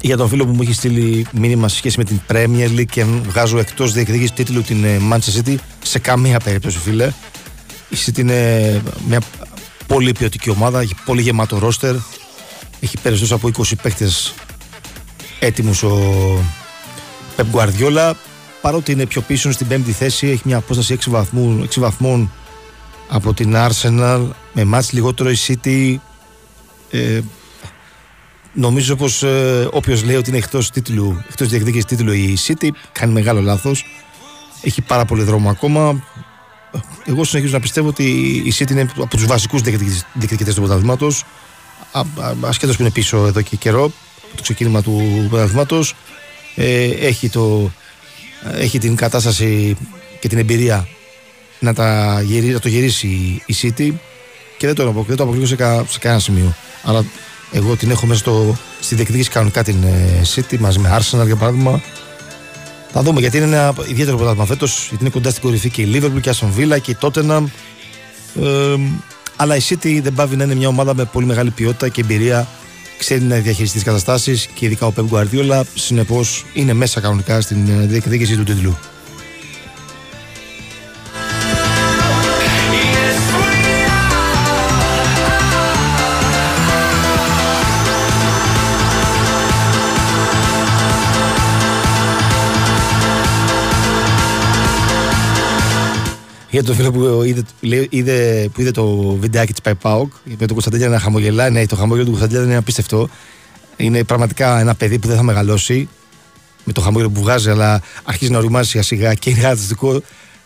Για τον φίλο που μου έχει στείλει μήνυμα σε σχέση με την Premier League και βγάζω εκτός διεκδίκησης τίτλου την Manchester City, σε καμία περίπτωση, φίλε. Η City είναι μια πολύ ποιοτική ομάδα, έχει πολύ γεμάτο ρόστερ, έχει περισσότερους από 20 παίκτες έτοιμους ο Pep Guardiola. Παρότι είναι πιο πίσω στην 5η θέση, έχει μια απόσταση 6 βαθμών από την Arsenal, με μάτς λιγότερο η City. Νομίζω πως όποιος λέει ότι είναι εκτός διεκδίκησης τίτλου η City κάνει μεγάλο λάθος. Έχει πάρα πολύ δρόμο ακόμα. Εγώ συνεχίζω να πιστεύω ότι η City είναι από τους βασικούς διεκδικητές του πρωταθλήματος, ασχέτως που είναι πίσω εδώ και καιρό το ξεκίνημα του πρωταθλήματος. Έχει την κατάσταση και την εμπειρία να το γυρίσει η City, και δεν το αποκλείω σε κανένα σημείο. Αλλά εγώ την έχω μέσα στη διεκδίκηση κανονικά την City, μαζί με Arsenal για παράδειγμα. Θα δούμε, γιατί είναι ένα ιδιαίτερο πρωτάθλημα φέτος, γιατί είναι κοντά στην κορυφή και η Liverpool και η Aston Villa και η Tottenham. Αλλά η City δεν πάβει να είναι μια ομάδα με πολύ μεγάλη ποιότητα και εμπειρία, ξέρει να διαχειριστεί τις καταστάσεις, και ειδικά ο Pep Guardiola, συνεπώς είναι μέσα κανονικά στην διεκδίκηση του τίτλου. Για τον φίλο που είδε το βιντεάκι της ΠΑΟΚ με τον Κωνσταντέλια να χαμογελάει. Ναι, το χαμόγελο του Κωνσταντέλια είναι απίστευτο. Είναι πραγματικά ένα παιδί που δεν θα μεγαλώσει με το χαμόγελο που βγάζει, αλλά αρχίζει να οριμάζει σιγά σιγά, και είναι χαρακτηριστικό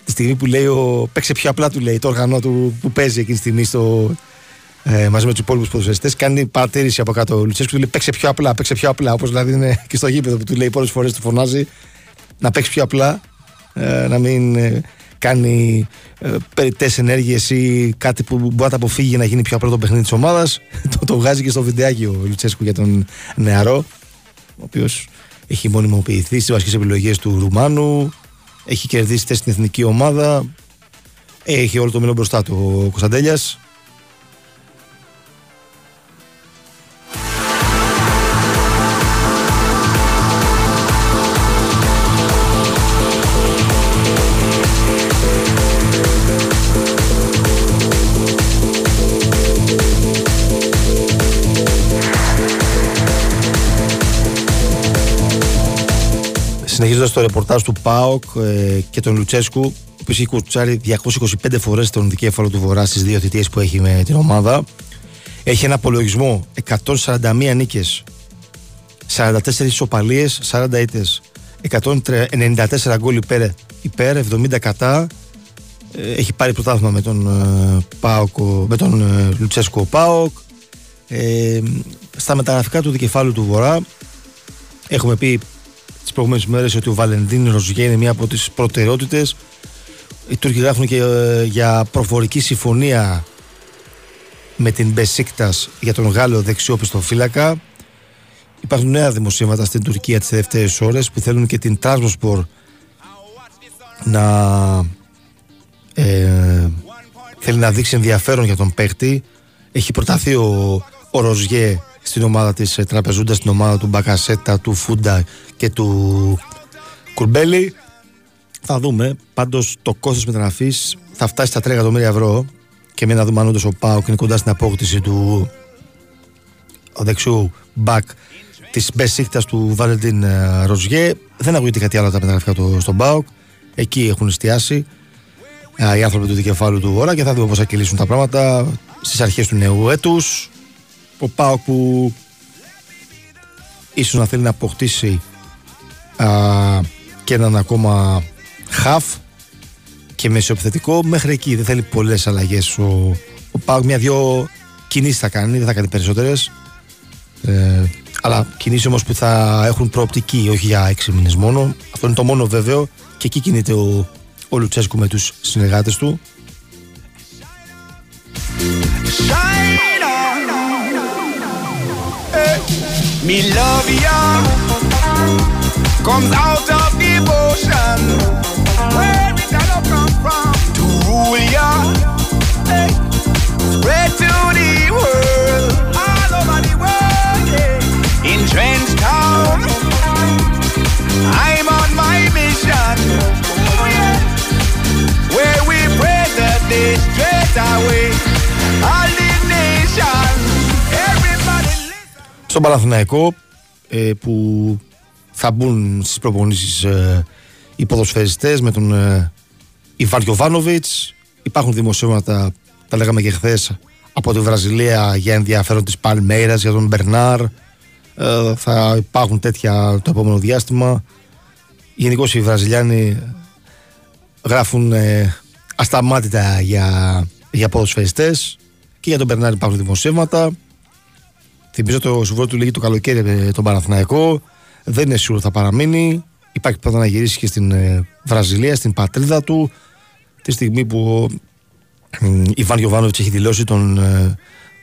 τη στιγμή που λέει παίξε πιο απλά, του λέει το όργανο του που παίζει εκείνη τη στιγμή μαζί με τους υπόλοιπους ποδοσφαιριστές. Κάνει παρατήρηση από κάτω ο Λουτσέσκου, του λέει παίξε πιο απλά. Όπως δηλαδή είναι και στο γήπεδο που του λέει πολλές φορές, του φωνάζει να παίξει πιο απλά. να μην κάνει περιττές ενέργειες ή κάτι που μπορεί να τα αποφύγει να γίνει πιο απλό το παιχνίδι της ομάδας. Το βγάζει και στο βιντεάκι ο Λουτσέσκου για τον νεαρό, ο οποίος έχει μονιμοποιηθεί στις βασικές επιλογές του Ρουμάνου, έχει κερδίσει θέση στην εθνική ομάδα, έχει όλο το μέλλον μπροστά του ο Κωνσταντέλιας. Συνεχίζοντας το ρεπορτάζ του ΠΑΟΚ και τον Λουτσέσκου, ο οποίος έχει κουτσάρει 225 φορές στον δικέφαλο του Βορρά στις δύο θητείες που έχει με την ομάδα, έχει ένα απολογισμό 141 νίκες, 44 ισοπαλίες, 40 ήττες, 194 γκολ υπέρ, 70 κατά. Έχει πάρει πρωτάθλημα με τον Λουτσέσκου ο ΠΑΟΚ. Στα μεταγραφικά του δικεφάλου του Βορρά έχουμε πει τις προηγούμενες μέρες ότι ο Βαλεντίν Ροζιέ είναι μία από τις προτεραιότητες. Οι Τούρκοι γράφουν και για προφορική συμφωνία με την Μπεσίκτας για τον Γάλλο δεξιόπιστο φύλακα. Υπάρχουν νέα δημοσίευματα στην Τουρκία τις τελευταίες ώρες που θέλουν και την Τράσπορ να θέλει να δείξει ενδιαφέρον για τον παίχτη. Έχει προταθεί ο Ροζιέ στην ομάδα της Τραπεζούντας, στην ομάδα του Μπακασέτα, του Φούντα και του Κουρμπέλη. Θα δούμε. Πάντως το κόστος μεταγραφής θα φτάσει στα 3 εκατομμύρια ευρώ και με να δούμε αν όντως ο ΠΑΟΚ είναι κοντά στην απόκτηση του δεξιού μπακ της Μπεσίκτας του Βαλεντίν Ροζιέ. Δεν ακούγεται κάτι άλλο τα μεταγραφικά στον ΠΑΟΚ. Εκεί έχουν εστιάσει οι άνθρωποι του δικεφάλου του Βορρά και θα δούμε πώς θα κυλήσουν τα πράγματα στις αρχές του νέου έτους. Ο ΠΑΟΚ που ίσως να θέλει να αποκτήσει και έναν ακόμα χαφ και μεσοεπιθετικό, μέχρι εκεί δεν θέλει πολλές αλλαγές ο ΠΑΟΚ. Μια-δυο κινήσεις θα κάνει, δεν θα κάνει περισσότερες, αλλά κινήσεις όμως που θα έχουν προοπτική, όχι για 6 μήνες μόνο. Αυτό είναι το μόνο βέβαιο και εκεί κινείται ο Λουτσέσκου με τους συνεργάτες του. Στον Παναθηναϊκό που θα μπουν στις προπονήσεις οι ποδοσφαιριστές με τον Ιβάν Γιοβάνοβιτς. Υπάρχουν δημοσίευματα, τα λέγαμε και χθες, από τη Βραζιλία για ενδιαφέρον της Παλμέιρας, για τον Μπερνάρ. Θα υπάρχουν τέτοια το επόμενο διάστημα. Γενικώς οι Βραζιλιάνοι γράφουν ασταμάτητα για ποδοσφαιριστές και για τον Μπερνάρ υπάρχουν δημοσίευματα. Θυμίζω το συμβόλαιο του λύγει το καλοκαίρι τον Παναθηναϊκό. Δεν είναι σίγουρο θα παραμείνει. Υπάρχει πάντα να γυρίσει και στην Βραζιλία, στην πατρίδα του. Τη στιγμή που ο Ιβάν Γιοβάνοβιτς έχει δηλώσει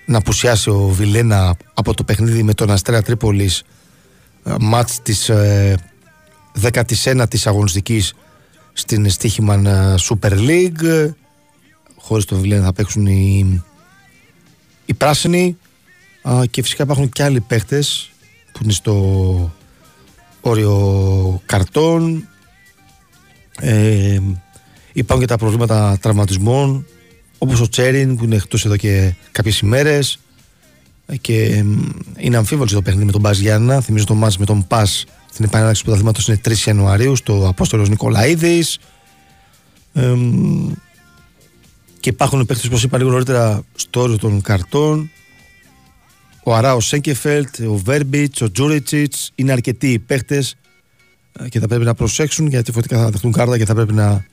να απουσιάσει ο Βιλένα από το παιχνίδι με τον Αστέρα Τρίπολης, μάτς της 19ης αγωνιστικής στην Στίχημαν Super League. Χωρίς τον Βιλένα θα παίξουν οι πράσινοι. Και φυσικά υπάρχουν και άλλοι παίχτες που είναι στο όριο καρτών. Υπάρχουν και τα προβλήματα τραυματισμών, όπως ο Τσέριν που είναι εκτός εδώ και κάποιες ημέρες και είναι αμφίβολο το παιχνίδι με τον Πας Γιάννα. Θυμίζω το μάτς με τον Πας στην επανέναρξη του πρωταθλήματος είναι 3 Ιανουαρίου στο Απόστολος Νικολαΐδης. Και υπάρχουν παίχτες, όπως είπα λίγο νωρίτερα, στο όριο των καρτών. Ο Αράο Σέγκεφελτ, ο Βέρμπιτς, ο Τζούριτσιτς, είναι αρκετοί οι παίχτες και θα πρέπει να προσέξουν, γιατί φορτικά θα δεχτούν κάρτα και θα πρέπει να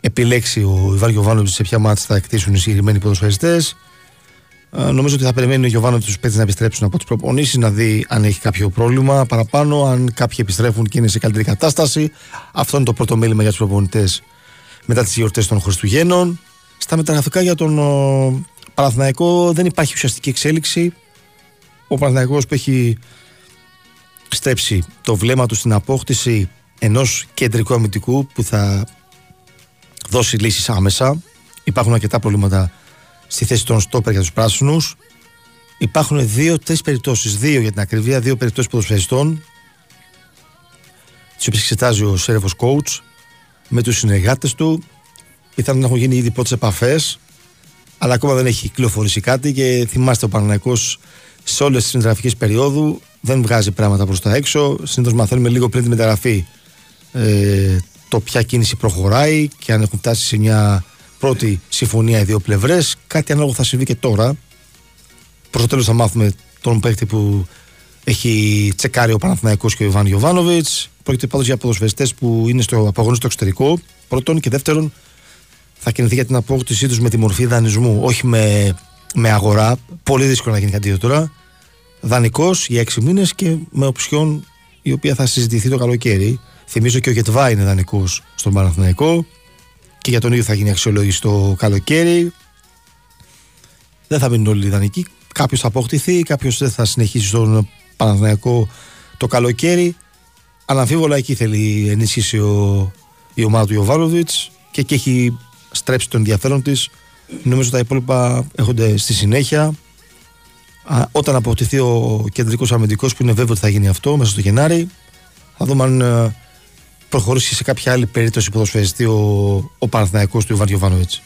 επιλέξει ο Ιβάν Γιοβάνοβιτς σε ποια μάτς θα εκτίσουν οι συγκεκριμένοι ποδοσφαιριστές. Νομίζω ότι θα περιμένει ο Γιωβάνοβιτς τους παίκτες να επιστρέψουν από τις προπονήσεις, να δει αν έχει κάποιο πρόβλημα παραπάνω, αν κάποιοι επιστρέφουν και είναι σε καλύτερη κατάσταση. Αυτό είναι το πρώτο μέλημα για τους προπονητές μετά τις γιορτές των Χριστουγέννων. Στα μεταγραφικά για τον Παναθηναϊκό δεν υπάρχει ουσιαστική εξέλιξη. Ο Παναθηναϊκός που έχει στρέψει το βλέμμα του στην απόκτηση ενός κεντρικού αμυντικού που θα δώσει λύσεις άμεσα. Υπάρχουν αρκετά προβλήματα στη θέση των στόπερ για τους πράσινους. Υπάρχουν δύο-τρεις περιπτώσεις, δύο για την ακριβία, δύο περιπτώσεις ποδοσφαιριστών, τις οποίες εξετάζει ο Σέρβος coach με τους συνεργάτες του. Πιθανόν να έχουν γίνει ήδη πρώτες επαφές, αλλά ακόμα δεν έχει κυκλοφορήσει κάτι. Και θυμάστε, ο Παναθηναϊκός σε όλες τις μεταγραφικές περιόδου δεν βγάζει πράγματα προς τα έξω. Συνήθως μαθαίνουμε λίγο πριν τη μεταγραφή το ποια κίνηση προχωράει και αν έχουν φτάσει σε μια πρώτη συμφωνία οι δύο πλευρές. Κάτι ανάλογο θα συμβεί και τώρα. Προς το τέλος θα μάθουμε τον παίκτη που έχει τσεκάρει ο Παναθηναϊκός και ο Ιβάν Γιοβάνοβιτς. Πρόκειται πάντως για ποδοσφαιριστές που είναι στο απαγωνιστικό στο εξωτερικό. Πρώτον, και δεύτερον, θα κινηθεί για την απόκτησή τους με τη μορφή δανεισμού, όχι με αγορά. Πολύ δύσκολο να γίνει κάτι τώρα. Δανεικός για 6 μήνες και με οψιόν η οποία θα συζητηθεί το καλοκαίρι. Θυμίζω και ο Γετβά είναι δανεικός στον Παναθηναϊκό και για τον ίδιο θα γίνει αξιολόγηση το καλοκαίρι. Δεν θα μείνουν όλοι οι δανεικοί. Κάποιος θα αποκτηθεί, κάποιος δεν θα συνεχίσει στον Παναθηναϊκό το καλοκαίρι. Αναμφίβολα εκεί θέλει ενίσχυση η ομάδα του Ιωβάνοβιτς και εκεί έχει στρέψει το ενδιαφέρον της. Νομίζω τα υπόλοιπα έχονται στη συνέχεια. Όταν αποκτηθεί ο κεντρικός αμυντικός, που είναι βέβαιο ότι θα γίνει αυτό μέσα στο Γενάρη, θα δούμε αν προχωρήσει σε κάποια άλλη περίπτωση ποδοσφαιριστή ο Παναθηναϊκός του Ιβάν Γιοβάνοβιτς.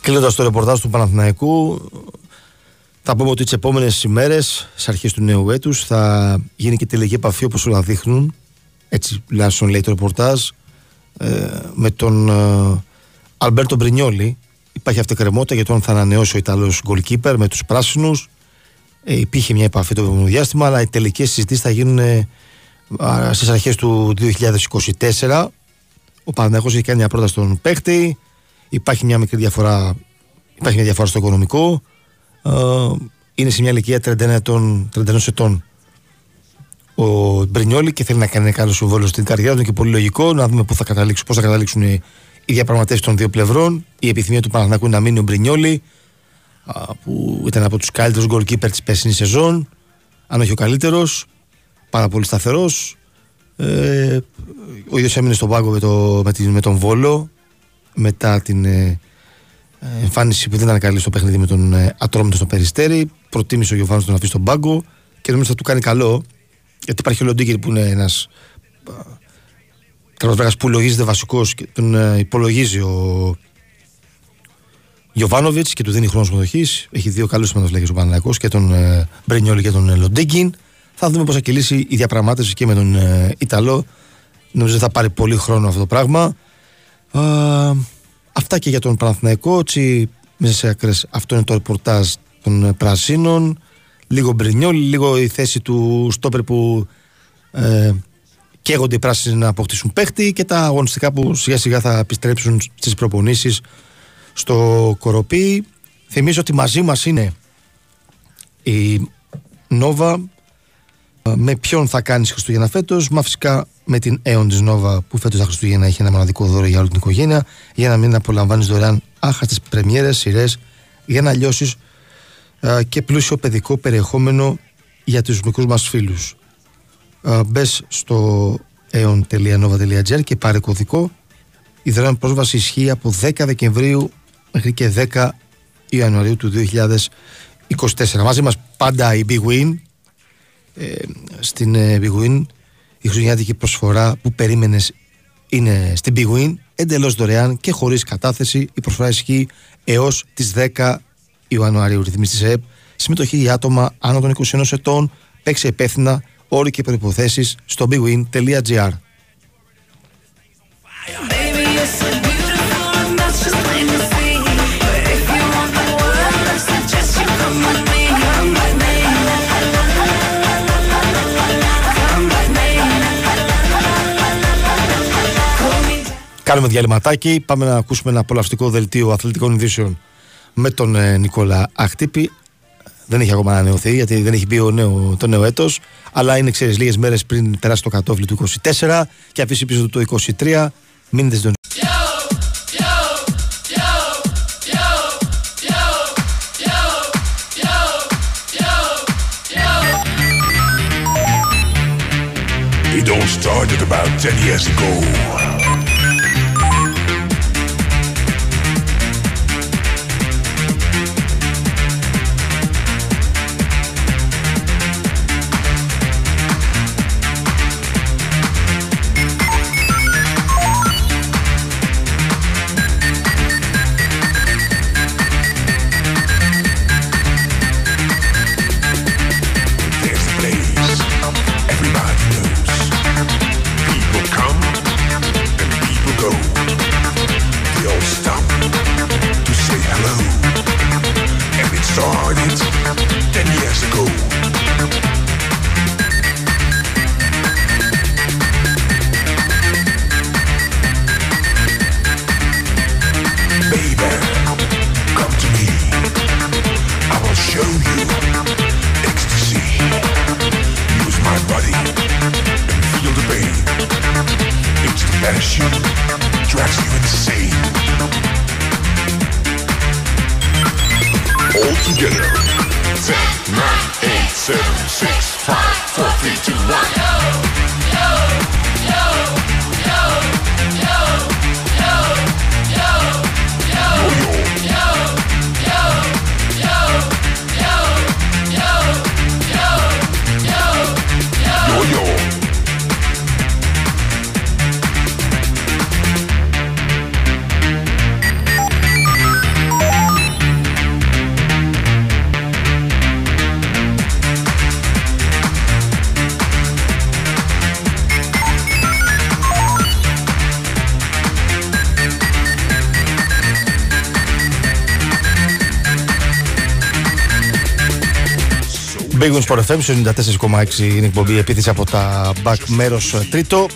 Κλείνοντας το ρεπορτάζ του Παναθηναϊκού, θα πούμε ότι τις επόμενες ημέρες, στις αρχές του νέου έτους, θα γίνει και τελική επαφή, όπως όλα δείχνουν, έτσι τουλάχιστον λέει το ρεπορτάζ, με τον Αλμπέρτο Μπρινιόλι. Υπάρχει αυτή η κρεμότητα για το αν θα ανανεώσει ο Ιταλός goalkeeper με τους πράσινους. Υπήρχε μια επαφή το επόμενο διάστημα, αλλά οι τελικές συζητήσεις θα γίνουν στις αρχές του 2024. Ο Παναθηναϊκός έχει κάνει μια πρόταση στον παίκτη. Υπάρχει μια μικρή διαφορά, στο οικονομικό. Είναι σε μια ηλικία 31 ετών ο Μπρινιόλι και θέλει να κάνει ένα καλό συμβόλαιο στην καριέρα του και πολύ λογικό. Να δούμε πώς θα καταλήξουν οι διαπραγματεύσεις των δύο πλευρών. Η επιθυμία του Παναθηναϊκού είναι να μείνει ο Μπρινιόλι, που ήταν από τους καλύτερους goalkeeper της περσινής σεζόν, αν όχι ο καλύτερος, πάρα πολύ σταθερός. Ο ίδιος έμεινε στον πάγκο με τον Βόλο μετά την εμφάνιση που δεν ήταν καλή στο παιχνίδι με τον Ατρόμητο στο Περιστέρι. Προτίμησε ο Γιωβάνος να τον αφήσει στον πάγκο και νομίζω θα του κάνει καλό, γιατί υπάρχει ο Λοντίγκερ που είναι ένας καλός που λογίζεται βασικός και τον υπολογίζει ο Γιωβάνοβιτς και του δίνει χρόνο συμμετοχής. Έχει δύο καλούς συμμετοχές ο Παναθηναϊκός, και τον Μπρινιόλι και τον Λοντίγκιν. Θα δούμε πώς θα κυλήσει η διαπραγμάτευση και με τον Ιταλό. Νομίζω ότι θα πάρει πολύ χρόνο αυτό το πράγμα. Αυτά και για τον Παναθηναϊκό. Έτσι, μέσα σε άκρες, αυτό είναι το ρεπορτάζ των πρασίνων. Λίγο Μπρινιόλι, λίγο η θέση του στόπερ που καίγονται οι πράσινοι να αποκτήσουν παίχτη, και τα αγωνιστικά που σιγά σιγά θα επιστρέψουν στις προπονήσεις στο Κοροπή. Θυμίζω ότι μαζί μας είναι η Νόβα, με ποιον θα κάνεις Χριστούγεννα φέτος. Μα φυσικά με την Aeon της Nova, που φέτος τα Χριστούγεννα έχει ένα μοναδικό δώρο για όλη την οικογένεια, για να μην απολαμβάνεις δωρεάν άχαστες πρεμιέρες, σειρές, για να λιώσεις και πλούσιο παιδικό περιεχόμενο για τους μικρούς μας φίλους. Μπες στο aeon.nova.gr και πάρε κωδικό. Η δωρεάν πρόσβαση ισχύει από 10 Δεκεμβρίου μέχρι και 10 Ιανουαρίου του 2024. Μαζί μας πάντα η Bigwin. Στην Bigwin η χριστουγεννιάτικη προσφορά που περίμενες είναι στην Bigwin, εντελώς δωρεάν και χωρίς κατάθεση. Η προσφορά ισχύει έως τις 10 Ιανουαρίου. Ρυθμιστής ΕΕΠ. Συμμετοχή για άτομα άνω των 21 ετών. Παίξε υπεύθυνα. Όροι και προϋποθέσεις στο bigwin.gr. Κάνουμε διαλυματάκι, πάμε να ακούσουμε ένα απολαυστικό δελτίο αθλητικών ειδήσεων με τον Νικόλα Αχτύπη. Δεν έχει ακόμα ανανεωθεί, γιατί δεν έχει μπει το νέο έτος, αλλά είναι, ξέρεις, λίγες μέρες πριν περάσει το κατόφλι του 24 και αφήσει πίσω του το 23. Μείνετε στον... It all started about 10 years ago. Bigwin Sport FM, 94,6 είναι εκπομπή, επίθεση από τα back, μέρος τρίτο.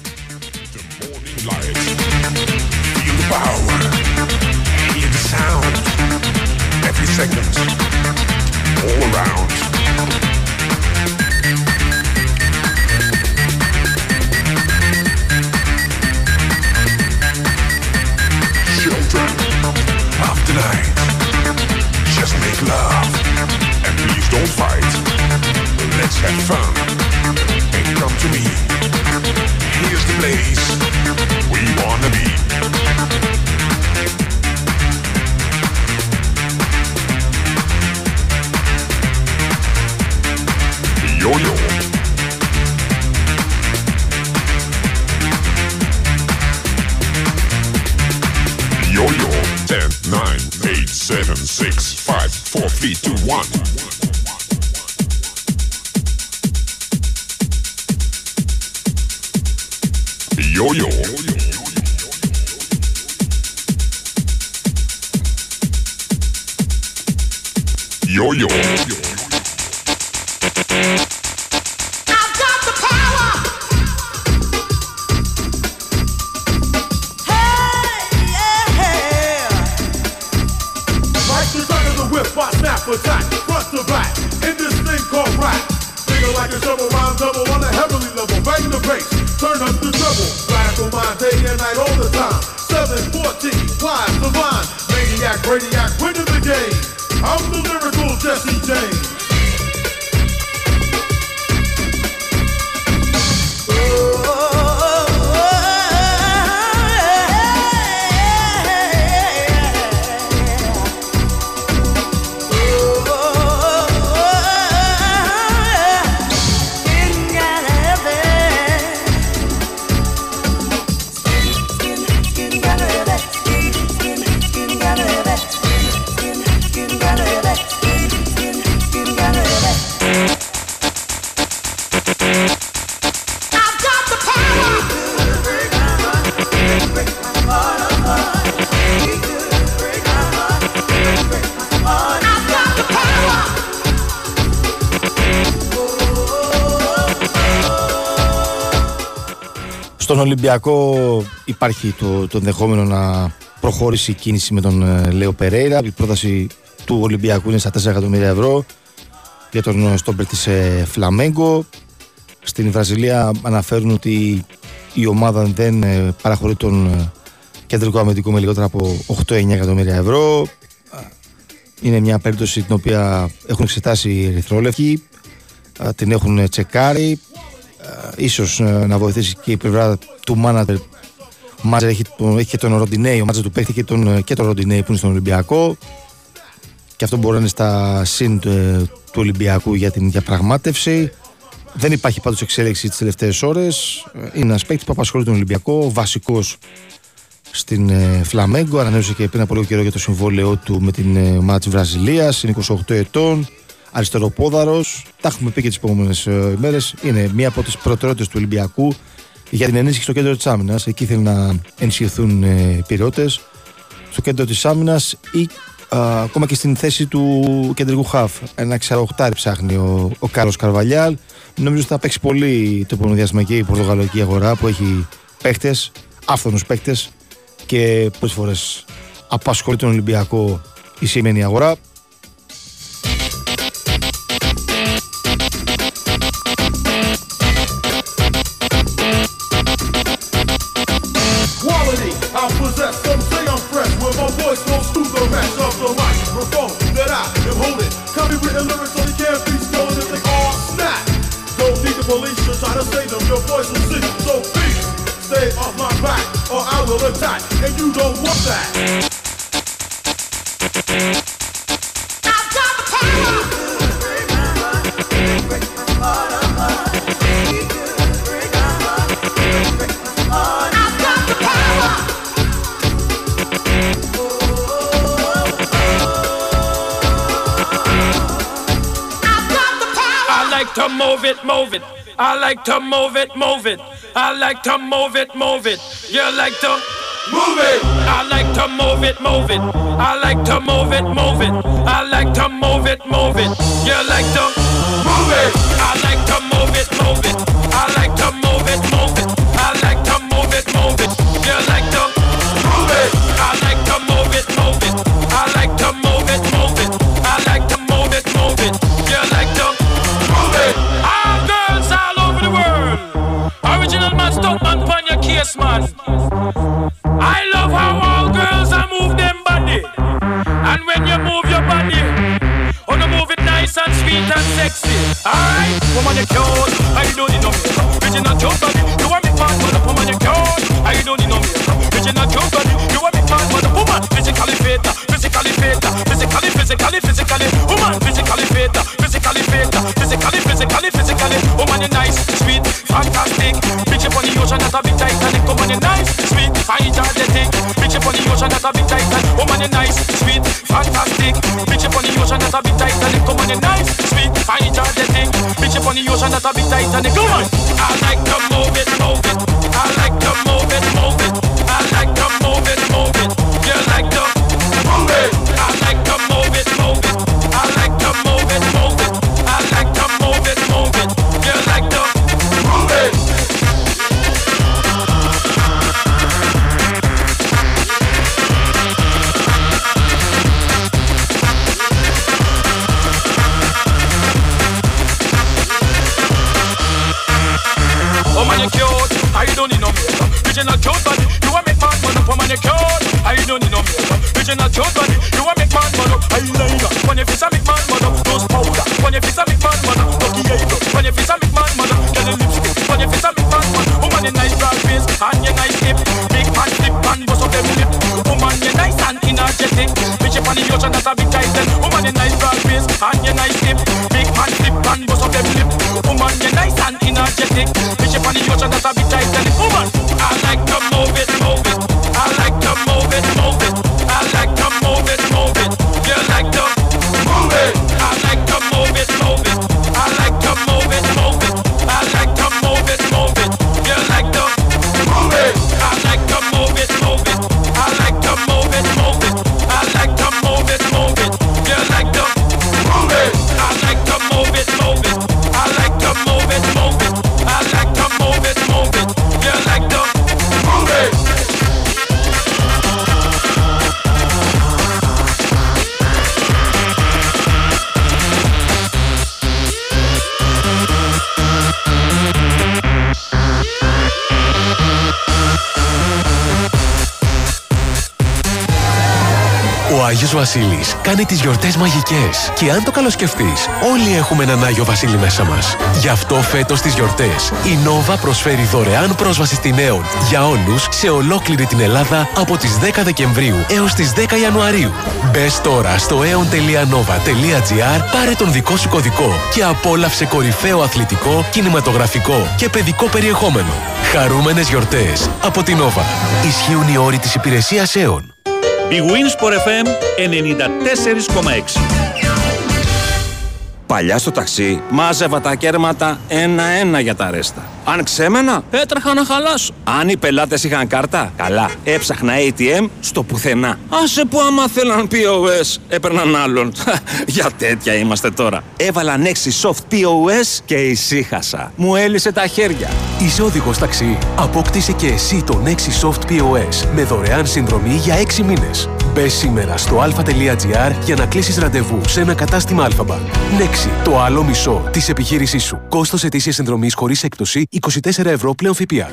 Στον Ολυμπιακό υπάρχει το ενδεχόμενο να προχώρησε η κίνηση με τον Λέο Περέιρα. Η πρόταση του Ολυμπιακού είναι στα 4 εκατομμύρια ευρώ για τον στόπερ της Φλαμέγκο. Στην Βραζιλία αναφέρουν ότι η ομάδα δεν παραχωρεί τον κεντρικό αμυντικό με λιγότερα από 8-9 εκατομμύρια ευρώ. Είναι μια περίπτωση την οποία έχουν εξετάσει οι ερυθρόλευκοι, την έχουν τσεκάρει. Ίσως να βοηθήσει και η πλευρά του μάνατζερ. Ο μάνατζερ έχει και τον Ροντινέη, ο μάνατζερ του παίκτη και τον Ροντινέη που είναι στον Ολυμπιακό. Και αυτό μπορεί να είναι στα συν του Ολυμπιακού για την διαπραγμάτευση. Δεν υπάρχει πάντως εξέλιξη τις τελευταίες ώρες. Είναι ένας παίκτης που απασχολεί τον Ολυμπιακό, βασικός στην Φλαμέγκο. Ανανέωσε και πριν από λίγο καιρό για το συμβόλαιό του με την ομάδα της Βραζιλίας. Είναι 28 ετών, αριστεροπόδαρος. Τα έχουμε πει και τις επόμενες ημέρες. Είναι μία από τις προτεραιότητες του Ολυμπιακού για την ενίσχυση στο κέντρο της άμυνας. Εκεί θέλει να ενισχυθούν οι πυρώτες στο κέντρο της άμυνας ή ακόμα και στην θέση του κεντρικού χαφ. Ένα ξαροχτάρι ψάχνει ο Κάρλος Καρβαλιάλ. Νομίζω ότι θα παίξει πολύ το επόμενο και η πορτογαλική αγορά που έχει παίχτες, άφθονους παίχτες και πολλές φορές απασχολεί τον Ολυμπιακό η σημερινή αγορά. I like Άγιος Βασίλης κάνει τις γιορτές μαγικές. Και αν το καλοσκεφτείς, όλοι έχουμε έναν Άγιο Βασίλη μέσα μας. Γι' αυτό φέτος τις γιορτές η Νόβα προσφέρει δωρεάν πρόσβαση στην Aeon για όλους σε ολόκληρη την Ελλάδα από τις 10 Δεκεμβρίου έως τις 10 Ιανουαρίου. Μπες τώρα στο aeon.nova.gr, πάρε τον δικό σου κωδικό και απόλαυσε κορυφαίο αθλητικό, κινηματογραφικό και παιδικό περιεχόμενο. Χαρούμενες γιορτές από την Νόβα. Ισχύουν οι όροι της υπηρεσίας Aeon. Bigwin Sport FM 94,6. Παλιά στο ταξί μάζευα τα κέρματα ένα-ένα για τα ρέστα. Αν ξέμενα, έτρεχα να χαλάσω. Αν οι πελάτες είχαν κάρτα, καλά. Έψαχνα ATM στο πουθενά. Άσε που άμα θέλαν POS, έπαιρναν άλλον. Για τέτοια είμαστε τώρα. Έβαλαν 6 soft POS και ησύχασα. Μου έλυσε τα χέρια. Είσαι οδηγός ταξί. Απόκτησε και εσύ τον 6 soft POS με δωρεάν συνδρομή για 6 μήνες. Μπες σήμερα στο αλφα.gr για να κλείσεις ραντεβού σε ένα κατάστημα Αλφαμπα. Νέξι, το άλλο μισό της επιχείρησής σου. Κόστος ετήσιας συνδρομής χωρίς έκπτωση 24 ευρώ πλέον ΦΠΑ.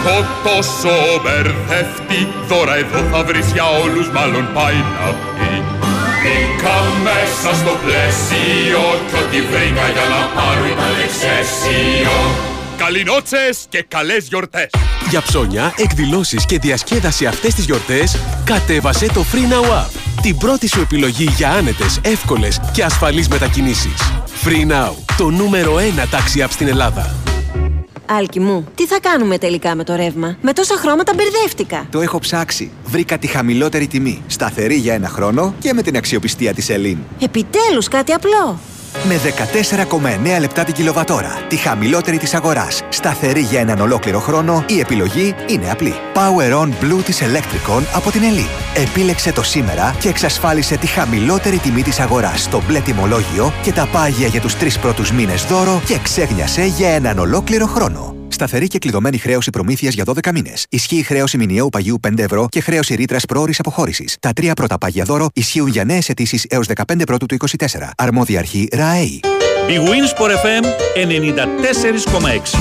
Έχω τόσο μπερδευτεί, τώρα εδώ θα βρεις για όλους, μάλλον πάει να πει. Μπήκα μέσα στο πλαίσιο κι ό,τι βρήκα για να πάρω ήταν εξαίσιο. Καληνότσες και καλές γιορτές! Για ψώνια, εκδηλώσεις και διασκέδαση αυτές τις γιορτές, κατέβασε το Free Now App. Την πρώτη σου επιλογή για άνετες, εύκολες και ασφαλείς μετακινήσεις. Free Now, το νούμερο 1 taxi app στην Ελλάδα. Άλκη μου, τι θα κάνουμε τελικά με το ρεύμα? Με τόσα χρώματα μπερδεύτηκα. Το έχω ψάξει. Βρήκα τη χαμηλότερη τιμή. Σταθερή για ένα χρόνο και με την αξιοπιστία της Ελλήν. Επιτέλους κάτι απλό. Με 14,9 λεπτά την κιλοβατόρα, τη χαμηλότερη της αγοράς, σταθερή για έναν ολόκληρο χρόνο, η επιλογή είναι απλή. Power On Blue της Electricon από την Ελλή. Επίλεξε το σήμερα και εξασφάλισε τη χαμηλότερη τιμή της αγοράς στο μπλε τιμολόγιο και τα πάγια για τους 3 πρώτους μήνες δώρο και ξέγνιασε για έναν ολόκληρο χρόνο. Σταθερή και κλειδωμένη χρέωση προμήθειας για 12 μήνες. Ισχύει χρέωση μηνιαίου παγίου 5 ευρώ και χρέωση ρήτρας προώρης αποχώρησης. Τα 3 πρώτα πάγια δώρο ισχύουν για νέες αιτήσεις έως 15 πρώτου του 24. Αρμόδια αρχή ΡΑΕΗ. Bigwin Sport FM 94,6.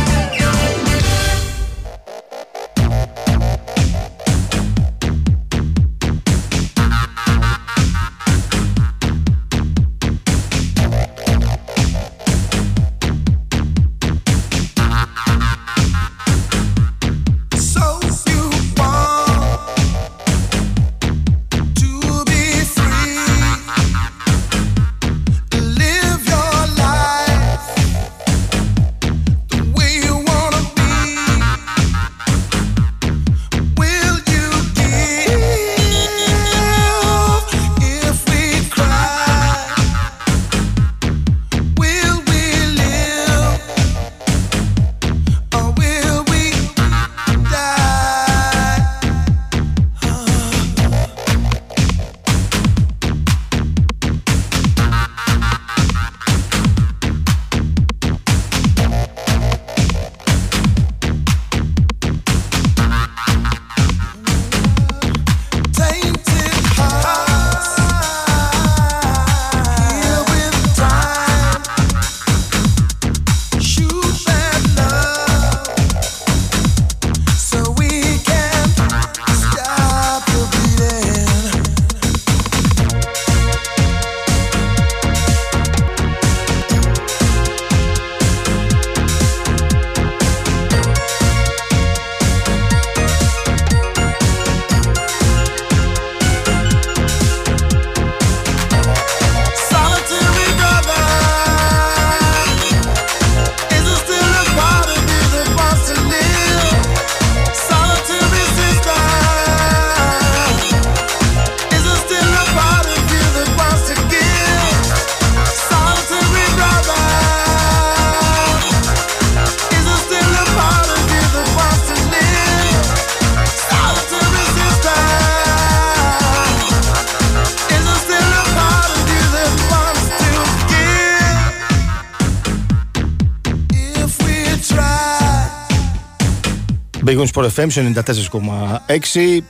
Bigwin Sport FM 94,6,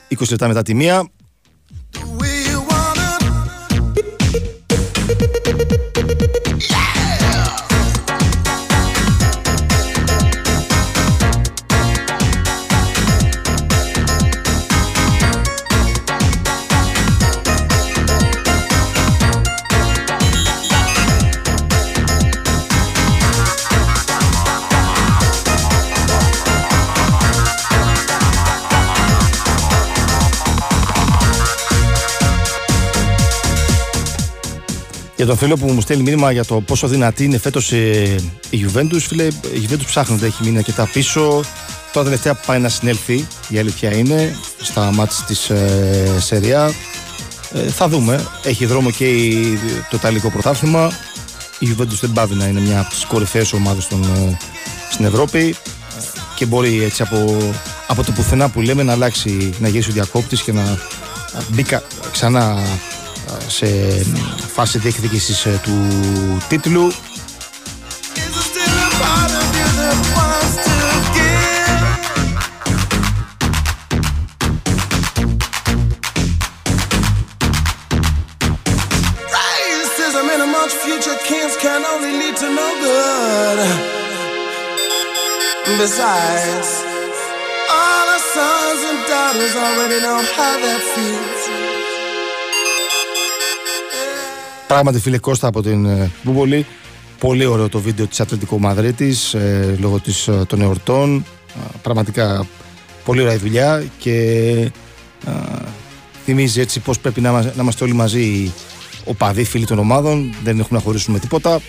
20 λεπτά μετά τη μία. Για τον φίλο που μου στέλνει μήνυμα για το πόσο δυνατή είναι φέτος η Γιουβέντους, φίλε, η Γιουβέντους ψάχνεται, έχει μείνει αρκετά πίσω. Τώρα τελευταία πάει να συνέλθει, η αλήθεια είναι, στα μάτς της Σεριά. Θα δούμε. Έχει δρόμο και το Ιταλικό πρωτάθλημα. Η Γιουβέντους δεν πάβει να είναι μια από τις κορυφαίες ομάδες στην Ευρώπη και μπορεί έτσι από το πουθενά που λέμε να αλλάξει, να γυρίσει ο διακόπτης και να μπει ξανά σε φάση διεκδίκησης του τίτλου. Besides, all our sons and daughters already know how that feels. Πράγματι, φίλε Κώστα, από την Μπούπολη, πολύ ωραίο το βίντεο της Ατλετικό Μαδρίτης λόγω των εορτών. Πραγματικά πολύ ωραία η δουλειά και θυμίζει έτσι πως πρέπει να είμαστε όλοι μαζί οπαδοί, φίλοι των ομάδων. Δεν έχουμε να χωρίσουμε τίποτα.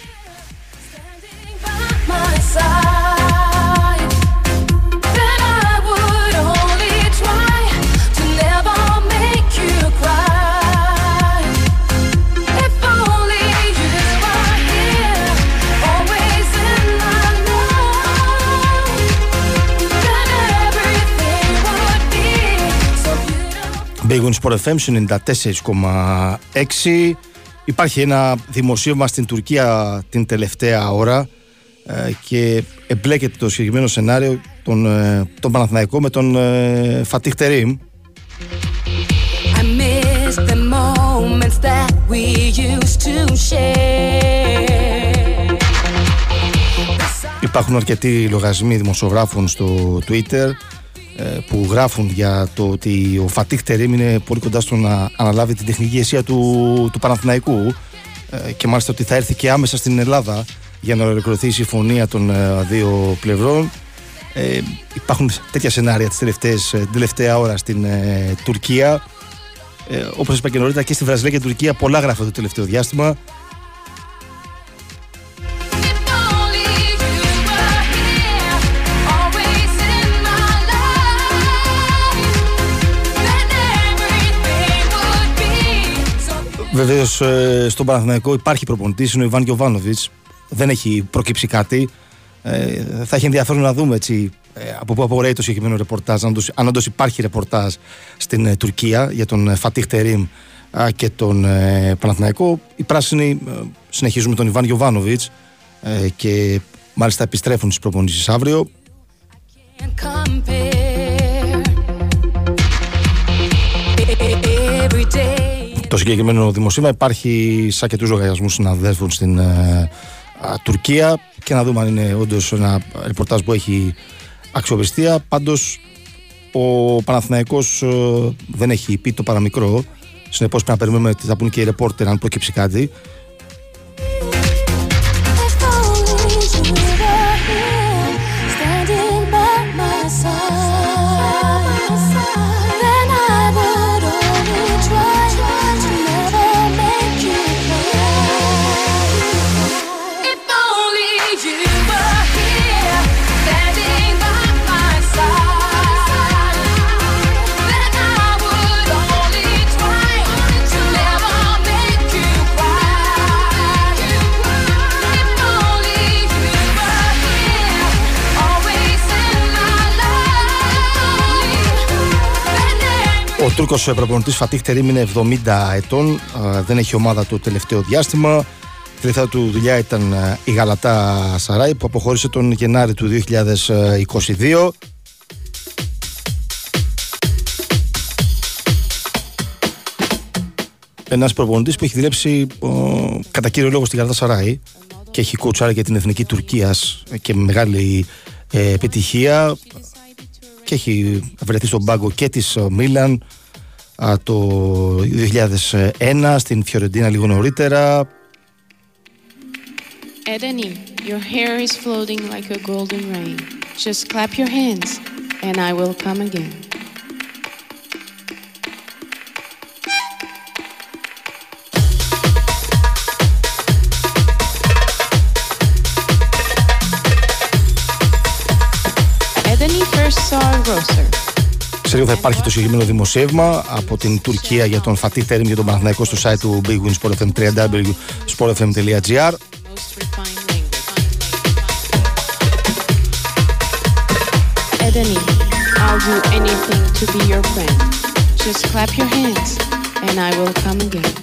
Bigwin Sport FM 94,6. Υπάρχει ένα δημοσίευμα στην Τουρκία την τελευταία ώρα και εμπλέκεται το συγκεκριμένο σενάριο τον Παναθηναϊκό με τον Φατίχ Τερίμ. Υπάρχουν αρκετοί λογαριασμοί δημοσιογράφων στο Twitter που γράφουν για το ότι ο Φατίχ Τερίμ είναι πολύ κοντά στο να αναλάβει την τεχνική ηγεσία του Παναθηναϊκού και μάλιστα ότι θα έρθει και άμεσα στην Ελλάδα για να ολοκληρωθεί η συμφωνία των δύο πλευρών. Υπάρχουν τέτοια σενάρια την τελευταία ώρα στην Τουρκία. Όπως είπα και νωρίτερα, και στη Βραζιλία και Τουρκία πολλά γράφονται το τελευταίο διάστημα. Βεβαίως στον Παναθηναϊκό υπάρχει προπονητής, είναι ο Ιβάν Γιοβάνοβιτς. Δεν έχει προκύψει κάτι. Θα έχει ενδιαφέρον να δούμε έτσι, από πού απορρέει το συγκεκριμένο ρεπορτάζ, αν όντως υπάρχει ρεπορτάζ στην Τουρκία για τον Φατίχ Τερίμ και τον Παναθηναϊκό. Οι πράσινοι συνεχίζουν με τον Ιβάν Γιοβάνοβιτς και μάλιστα επιστρέφουν στις προπονήσεις αύριο. Το συγκεκριμένο δημοσίευμα υπάρχει σε αρκετούς λογαριασμούς συναδέλφων στην Τουρκία και να δούμε αν είναι όντως ένα ρεπορτάζ που έχει αξιοπιστία. Πάντως ο Παναθηναϊκός δεν έχει πει το παραμικρό, συνεπώς πρέπει να περιμένουμε τι θα πούν και οι ρεπόρτερ αν προκύψει κάτι. Ο Τούρκος προπονητής Φατίχ Τερίμ είναι 70 ετών, δεν έχει ομάδα το τελευταίο διάστημα. Η τελευταία του δουλειά ήταν η Γαλατά Σαράι που αποχώρησε τον Γενάρη του 2022. Ένας προπονητής που έχει δουλέψει κατά κύριο λόγο στη Γαλατά Σαράι και έχει κότσαρει και την Εθνική Τουρκίας και με μεγάλη επιτυχία και έχει βρεθεί στον πάγκο και της Μίλαν το 2001, στην Φιωρεντίνα λίγο νωρίτερα. Edeni, your hair is floating like a golden rain. Just clap your hands and I will come again. Σε λίγο θα υπάρχει το συγκεκριμένο δημοσίευμα από την Τουρκία για τον Φατίχ Τερίμ και τον Παναθηναϊκό στο site του Bigwin Sport FM, www.sportfm.gr. I'll do anything to be your friend. Just clap your hands and I will come again.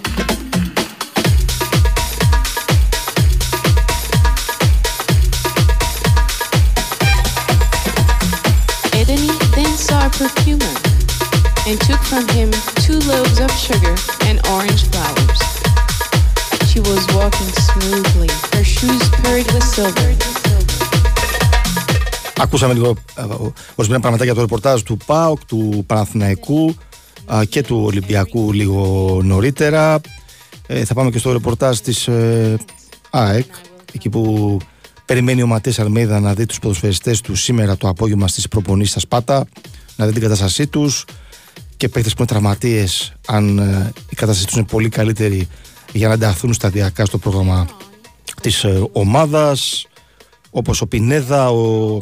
Edeni then saw a perfumer and took from him 2 loaves of sugar and orange flowers. She was walking smoothly, her shoes purred with silver. Ακούσαμε λίγο ορισμένα πράγματα για το ρεπορτάζ του ΠΑΟΚ, του Παναθηναϊκού και του Ολυμπιακού λίγο νωρίτερα. Θα πάμε και στο ρεπορτάζ της ΑΕΚ, εκεί που περιμένει ο Ματίας Αλμέιδα να δει τους ποδοσφαιριστές του σήμερα το απόγευμα στις προπονήσεις στα Σπάτα, να δει την κατάστασή τους και παίκτες που είναι τραυματίες, αν η κατάστασή τους είναι πολύ καλύτερη, για να ενταχθούν σταδιακά στο πρόγραμμα της ομάδας. Όπως ο Πινέδα, ο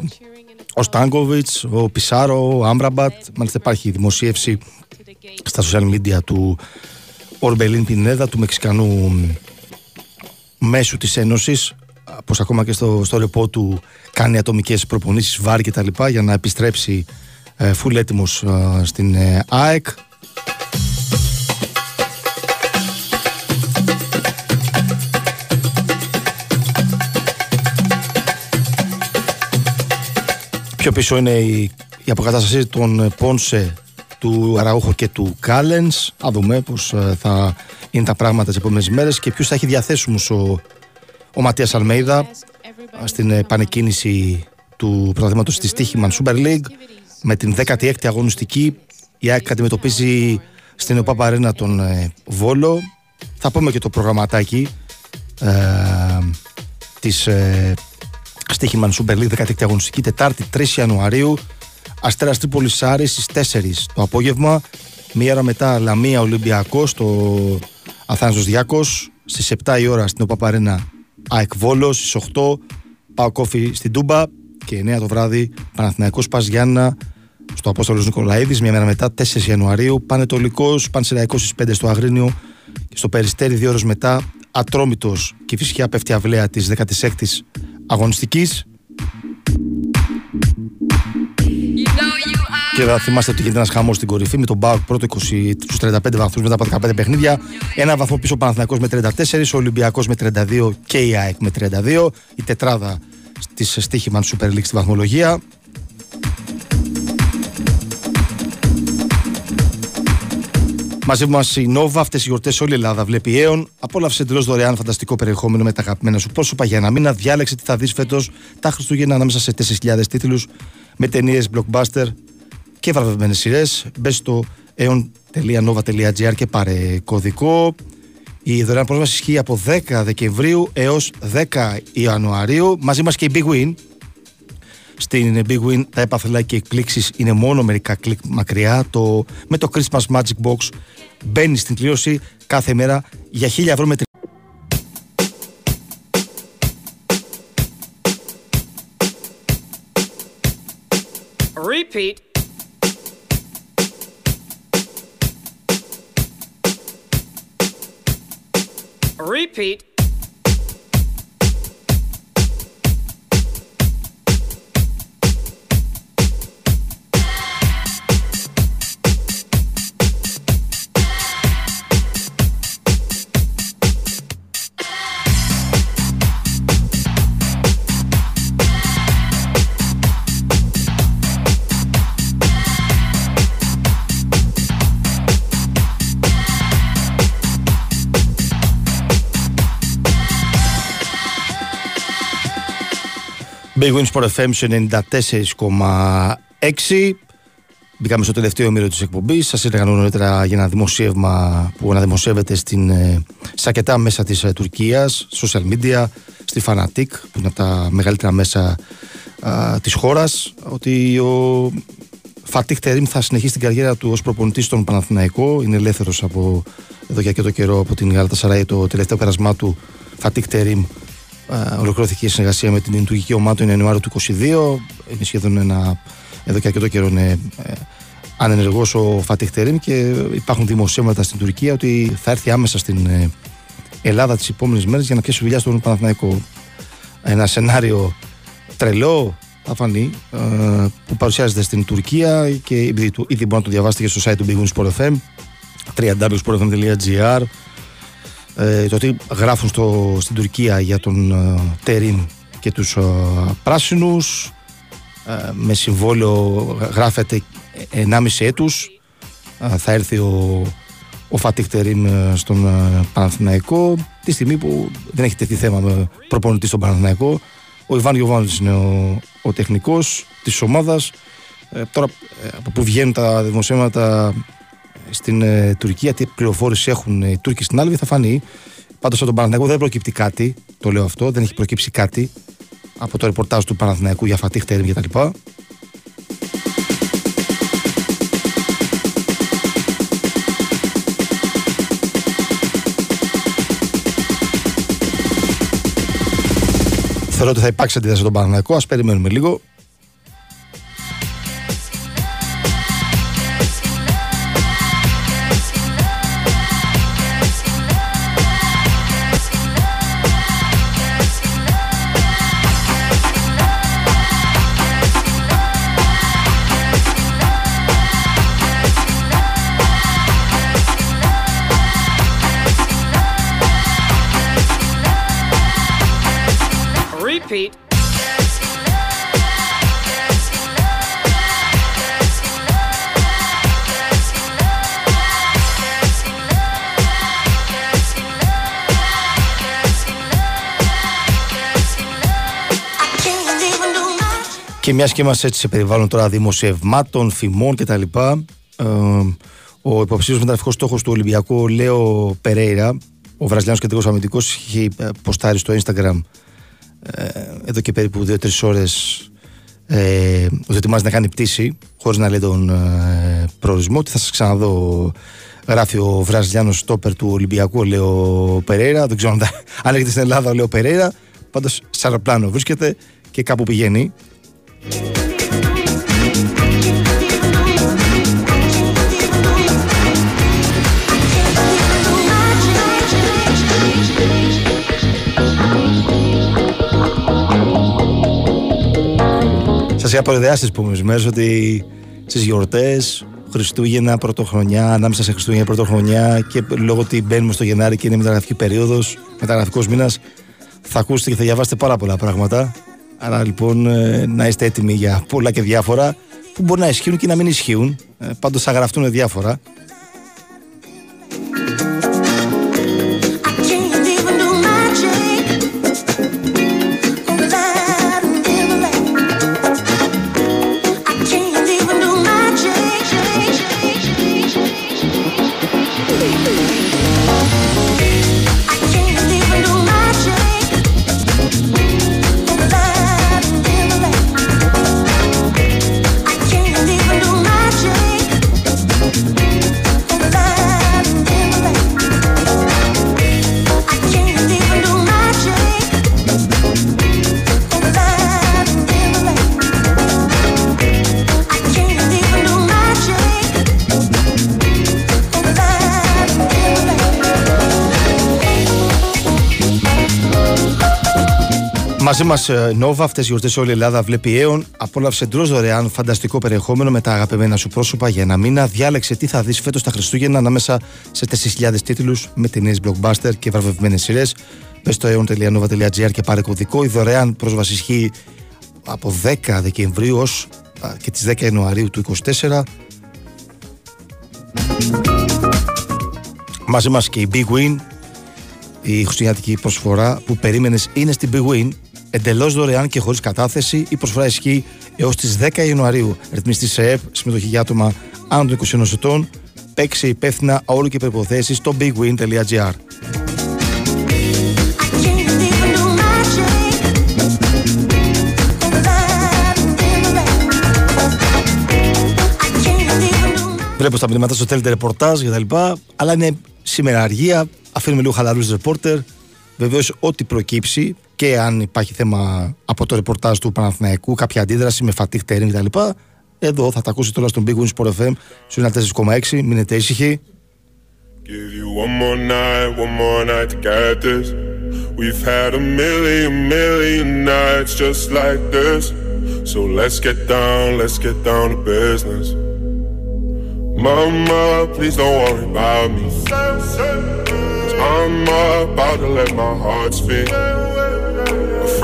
Στάνκοβιτς, ο Πισάρο, ο Άμπραμπατ. Μάλιστα υπάρχει δημοσίευση στα social media του Ορμπελίν Πινέδα, του Μεξικανού μέσου της Ένωσης, πως ακόμα και στο ρεπό του κάνει ατομικές προπονήσεις, βάρ και τα λοιπά, για να επιστρέψει φουλ έτοιμος στην ΑΕΚ. Πιο πίσω είναι η αποκατάσταση των Πόνσε, του Αραούχο και του Κάλενς. Α, δούμε πώς θα είναι τα πράγματα τις επόμενες μέρες και ποιους θα έχει διαθέσιμους ο Ματίας Αλμέιδα στην επανεκκίνηση του πρωταθλήματος της Τύχημαν Super League. Με την 16η αγωνιστική η ΑΕΚ αντιμετωπίζει στην ΟΠΑΠ Αρένα τον Βόλο. Θα πούμε και το προγραμματάκι της Στοίχημαν Super League, 16η αγωνιστική, Τετάρτη 3 Ιανουαρίου. Αστέρας Τρίπολης Άρης στις 4 το απόγευμα. Μία ώρα μετά Λαμία Ολυμπιακός στο Αθάνασιος Διάκος. Στις 7 η ώρα στην ΟΠΑΠ Αρένα ΑΕΚ Βόλος. Στις 8 ΠΑΟΚ Όφι στην Τούμπα. Και 9 το βράδυ Παναθηναϊκός ΠΑΣ Γιάννα στο Απόστολος Νικολαίδης. Μία μέρα μετά 4 Ιανουαρίου Πανετολικός Πανσεραϊκός στις 5 στο Αγρίνιο. Και στο Περιστέρι 2 ώρες μετά Ατρόμητος και Κηφισιά πέφτει αυλαία της 16ης αγωνιστικής. Και θα θυμάστε ότι γίνεται ένας χαμός στην κορυφή με τον ΠΑΟΚ πρώτο 20 στους 35 βαθμούς μετά από 15 παιχνίδια. 1 βαθμό πίσω ο Παναθηναϊκός με 34, ο Ολυμπιακός με 32 και η ΑΕΚ με 32. Η τετράδα της Στοίχημαν Super League στη βαθμολογία. Μαζί μας η Νόβα, αυτές οι γιορτές όλη η Ελλάδα βλέπει Αέων. Απόλαυσε εντελώς δωρεάν φανταστικό περιεχόμενο με τα αγαπημένα σου πρόσωπα για ένα μήνα. Διάλεξε τι θα δεις φέτος τα Χριστούγεννα ανάμεσα σε 4.000 τίτλους με ταινίες, blockbuster και βραβευμένες σειρές. Μπες στο aeon.nova.gr και πάρε κωδικό. Η δωρεάν πρόσβαση ισχύει από 10 Δεκεμβρίου έως 10 Ιανουαρίου. Μαζί μας και η Big Win. Στην Big Win τα έπαθλα και εκπλήξεις είναι μόνο μερικά κλικ μακριά. Με το Christmas Magic Box μπαίνεις στην κλήρωση κάθε μέρα για 1.000 ευρώ με 3. Repeat. Repeat. Bigwin Sport FM 94,6. Μπήκαμε στο τελευταίο μοίρο της εκπομπής. Σας έλεγα νωρίτερα για ένα δημοσίευμα που αναδημοσιεύεται σε αρκετά μέσα της Τουρκίας, social media, στη Fanatik, που είναι από τα μεγαλύτερα μέσα της χώρας, ότι ο Φατίχ Τερίμ θα συνεχίσει την καριέρα του ως προπονητής στον Παναθηναϊκό. Είναι ελεύθερος από εδώ και αρκετό καιρό από την Γαλατασαράη. Το τελευταίο πέρασμά του Φατίχ Τερίμ ολοκληρώθηκε η συνεργασία με την τουρκική ομάδα τον Ιανουάριο του 2022. Είναι σχεδόν ένα εδώ και αρκετό καιρό είναι ανενεργός ο Φατίχ Τερίμ και υπάρχουν δημοσιεύματα στην Τουρκία ότι θα έρθει άμεσα στην Ελλάδα τις επόμενες μέρες για να πιάσει δουλειά στον Παναθηναϊκό. Ένα σενάριο τρελό θα φανεί, που παρουσιάζεται στην Τουρκία και ήδη μπορεί να το διαβάσετε και στο site του Bigwin Sport FM, www.sportfm.gr. Το τι γράφουν στην Τουρκία για τον Τερίμ και τους πράσινους, με συμβόλαιο γράφεται 1,5 έτους. Θα έρθει ο Φατίχ Τερίμ στον Παναθηναϊκό, τη στιγμή που δεν έχει τεθεί θέμα με προπονητή στον Παναθηναϊκό. Ο Ιβάν Jovanovic είναι ο τεχνικός της ομάδας. Τώρα που βγαίνουν τα δημοσιεύματα στην Τουρκία, τι πληροφόρηση έχουν οι Τούρκοι στην άλλη, θα φανεί. Πάντως από τον Παναθηναϊκό δεν προκύπτει κάτι, το λέω αυτό, δεν έχει προκύψει κάτι από το ρεπορτάζ του Παναθηναϊκού για Φατίχ Τερίμ κτλ. Θεωρώ ότι θα υπάρξει αντίδραση στον Παναθηναϊκό, ας περιμένουμε λίγο. Και μιας και μας έτσι σε περιβάλλον τώρα δημοσιευμάτων, φημών κτλ. Ο υποψήφιος μεταγραφικός στόχος του Ολυμπιακού, Λέο Περέιρα, ο Βραζιλιάνος κεντρικός αμυντικός, είχε ποστάρει στο Instagram εδώ και περίπου 2-3 ώρες ότι ετοιμάζεται να κάνει πτήση χωρίς να λέει τον προορισμό. Ότι θα σας ξαναδώ, γράφει ο Βραζιλιάνος στόπερ του Ολυμπιακού, Λέο Περέιρα. Δεν ξέρω αν έρχεται στην Ελλάδα ο Λέο Περέιρα, πάντως σε αεροπλάνο βρίσκεται και κάπου πηγαίνει. Σας είχα προειδεάσει τις επόμενες μέρες ότι στις γιορτές, Χριστούγεννα, Πρωτοχρονιά, ανάμεσα σε Χριστούγεννα, Πρωτοχρονιά και λόγω ότι μπαίνουμε στο Γενάρη και είναι μεταγραφική περίοδος, μεταγραφικός μήνας, θα ακούσετε και θα διαβάσετε πάρα πολλά πράγματα. Άρα λοιπόν να είστε έτοιμοι για πολλά και διάφορα που μπορεί να ισχύουν και να μην ισχύουν. Πάντως θα γραφτούν διάφορα. Μαζί μας Νόβα, αυτές οι γιορτές όλη η Ελλάδα βλέπει αίων. Απόλαυσε εντελώς δωρεάν φανταστικό περιεχόμενο με τα αγαπημένα σου πρόσωπα για ένα μήνα. Διάλεξε τι θα δεις φέτος τα Χριστούγεννα ανάμεσα σε 4.000 τίτλους με ταινίες blockbuster και βραβευμένες σειρές. Πες στο aeon.nova.gr και πάρε κωδικό. Η δωρεάν πρόσβαση ισχύει από 10 Δεκεμβρίου ως και τις 10 Ιανουαρίου του 2024. Μαζί μας και η Bigwin. Η χριστουγεννιάτικη προσφορά που περίμενες είναι στην Bigwin. Εντελώς δωρεάν και χωρίς κατάθεση, η προσφορά ισχύει έως τις 10 Ιανουαρίου. Ρυθμιστή σε ΕΠ, συμμετοχή για άτομα άνω των 21 ετών. Παίξε υπεύθυνα, όρου και προϋποθέσεις στο bigwin.gr. Βλέπω στα μηνύματα στο θέλετε ρεπορτάζ κτλ. Αλλά είναι σήμερα αργία, αφήνουμε λίγο χαλαρούς ρεπόρτερ. Βεβαίως, ό,τι προκύψει και αν υπάρχει θέμα από το ρεπορτάζ του Παναθηναϊκού, κάποια αντίδραση με Φατίχ Τερίμ κτλ., Εδώ θα τα ακούσει τώρα στον Bigwin Sport FM στου 94,6. Μείνετε ήσυχοι. Give you one more night to get this. We've had a million nights just like this. So let's get down to business. Mama, please don't worry about me. Cause I'm about to let my heart speak. My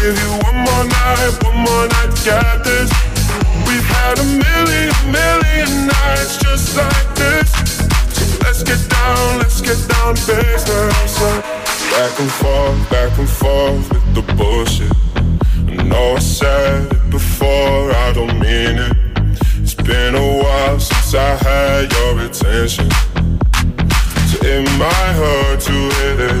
Give you one more night to get this. We've had a million nights just like this. Let's get down to business. Back and forth with the bullshit. I know I said it before, I don't mean it. It's been a while since I had your attention. So it might hurt to hit it.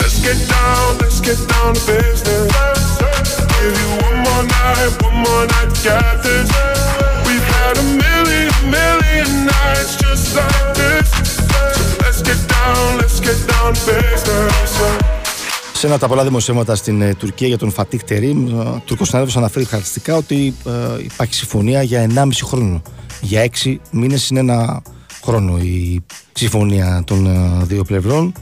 Let's get down to business. Give you one more night to get this. We've had a million nights just like this. So let's get down to business. Σε ένα από τα πολλά δημοσιεύματα στην Τουρκία για τον Φατίχ Τερίμ, ο Τούρκος συνάδελφος αναφέρει χαρακτηριστικά ότι υπάρχει συμφωνία για 1,5 χρόνο. Για 6 μήνες είναι ένα χρόνο η συμφωνία των δύο πλευρών.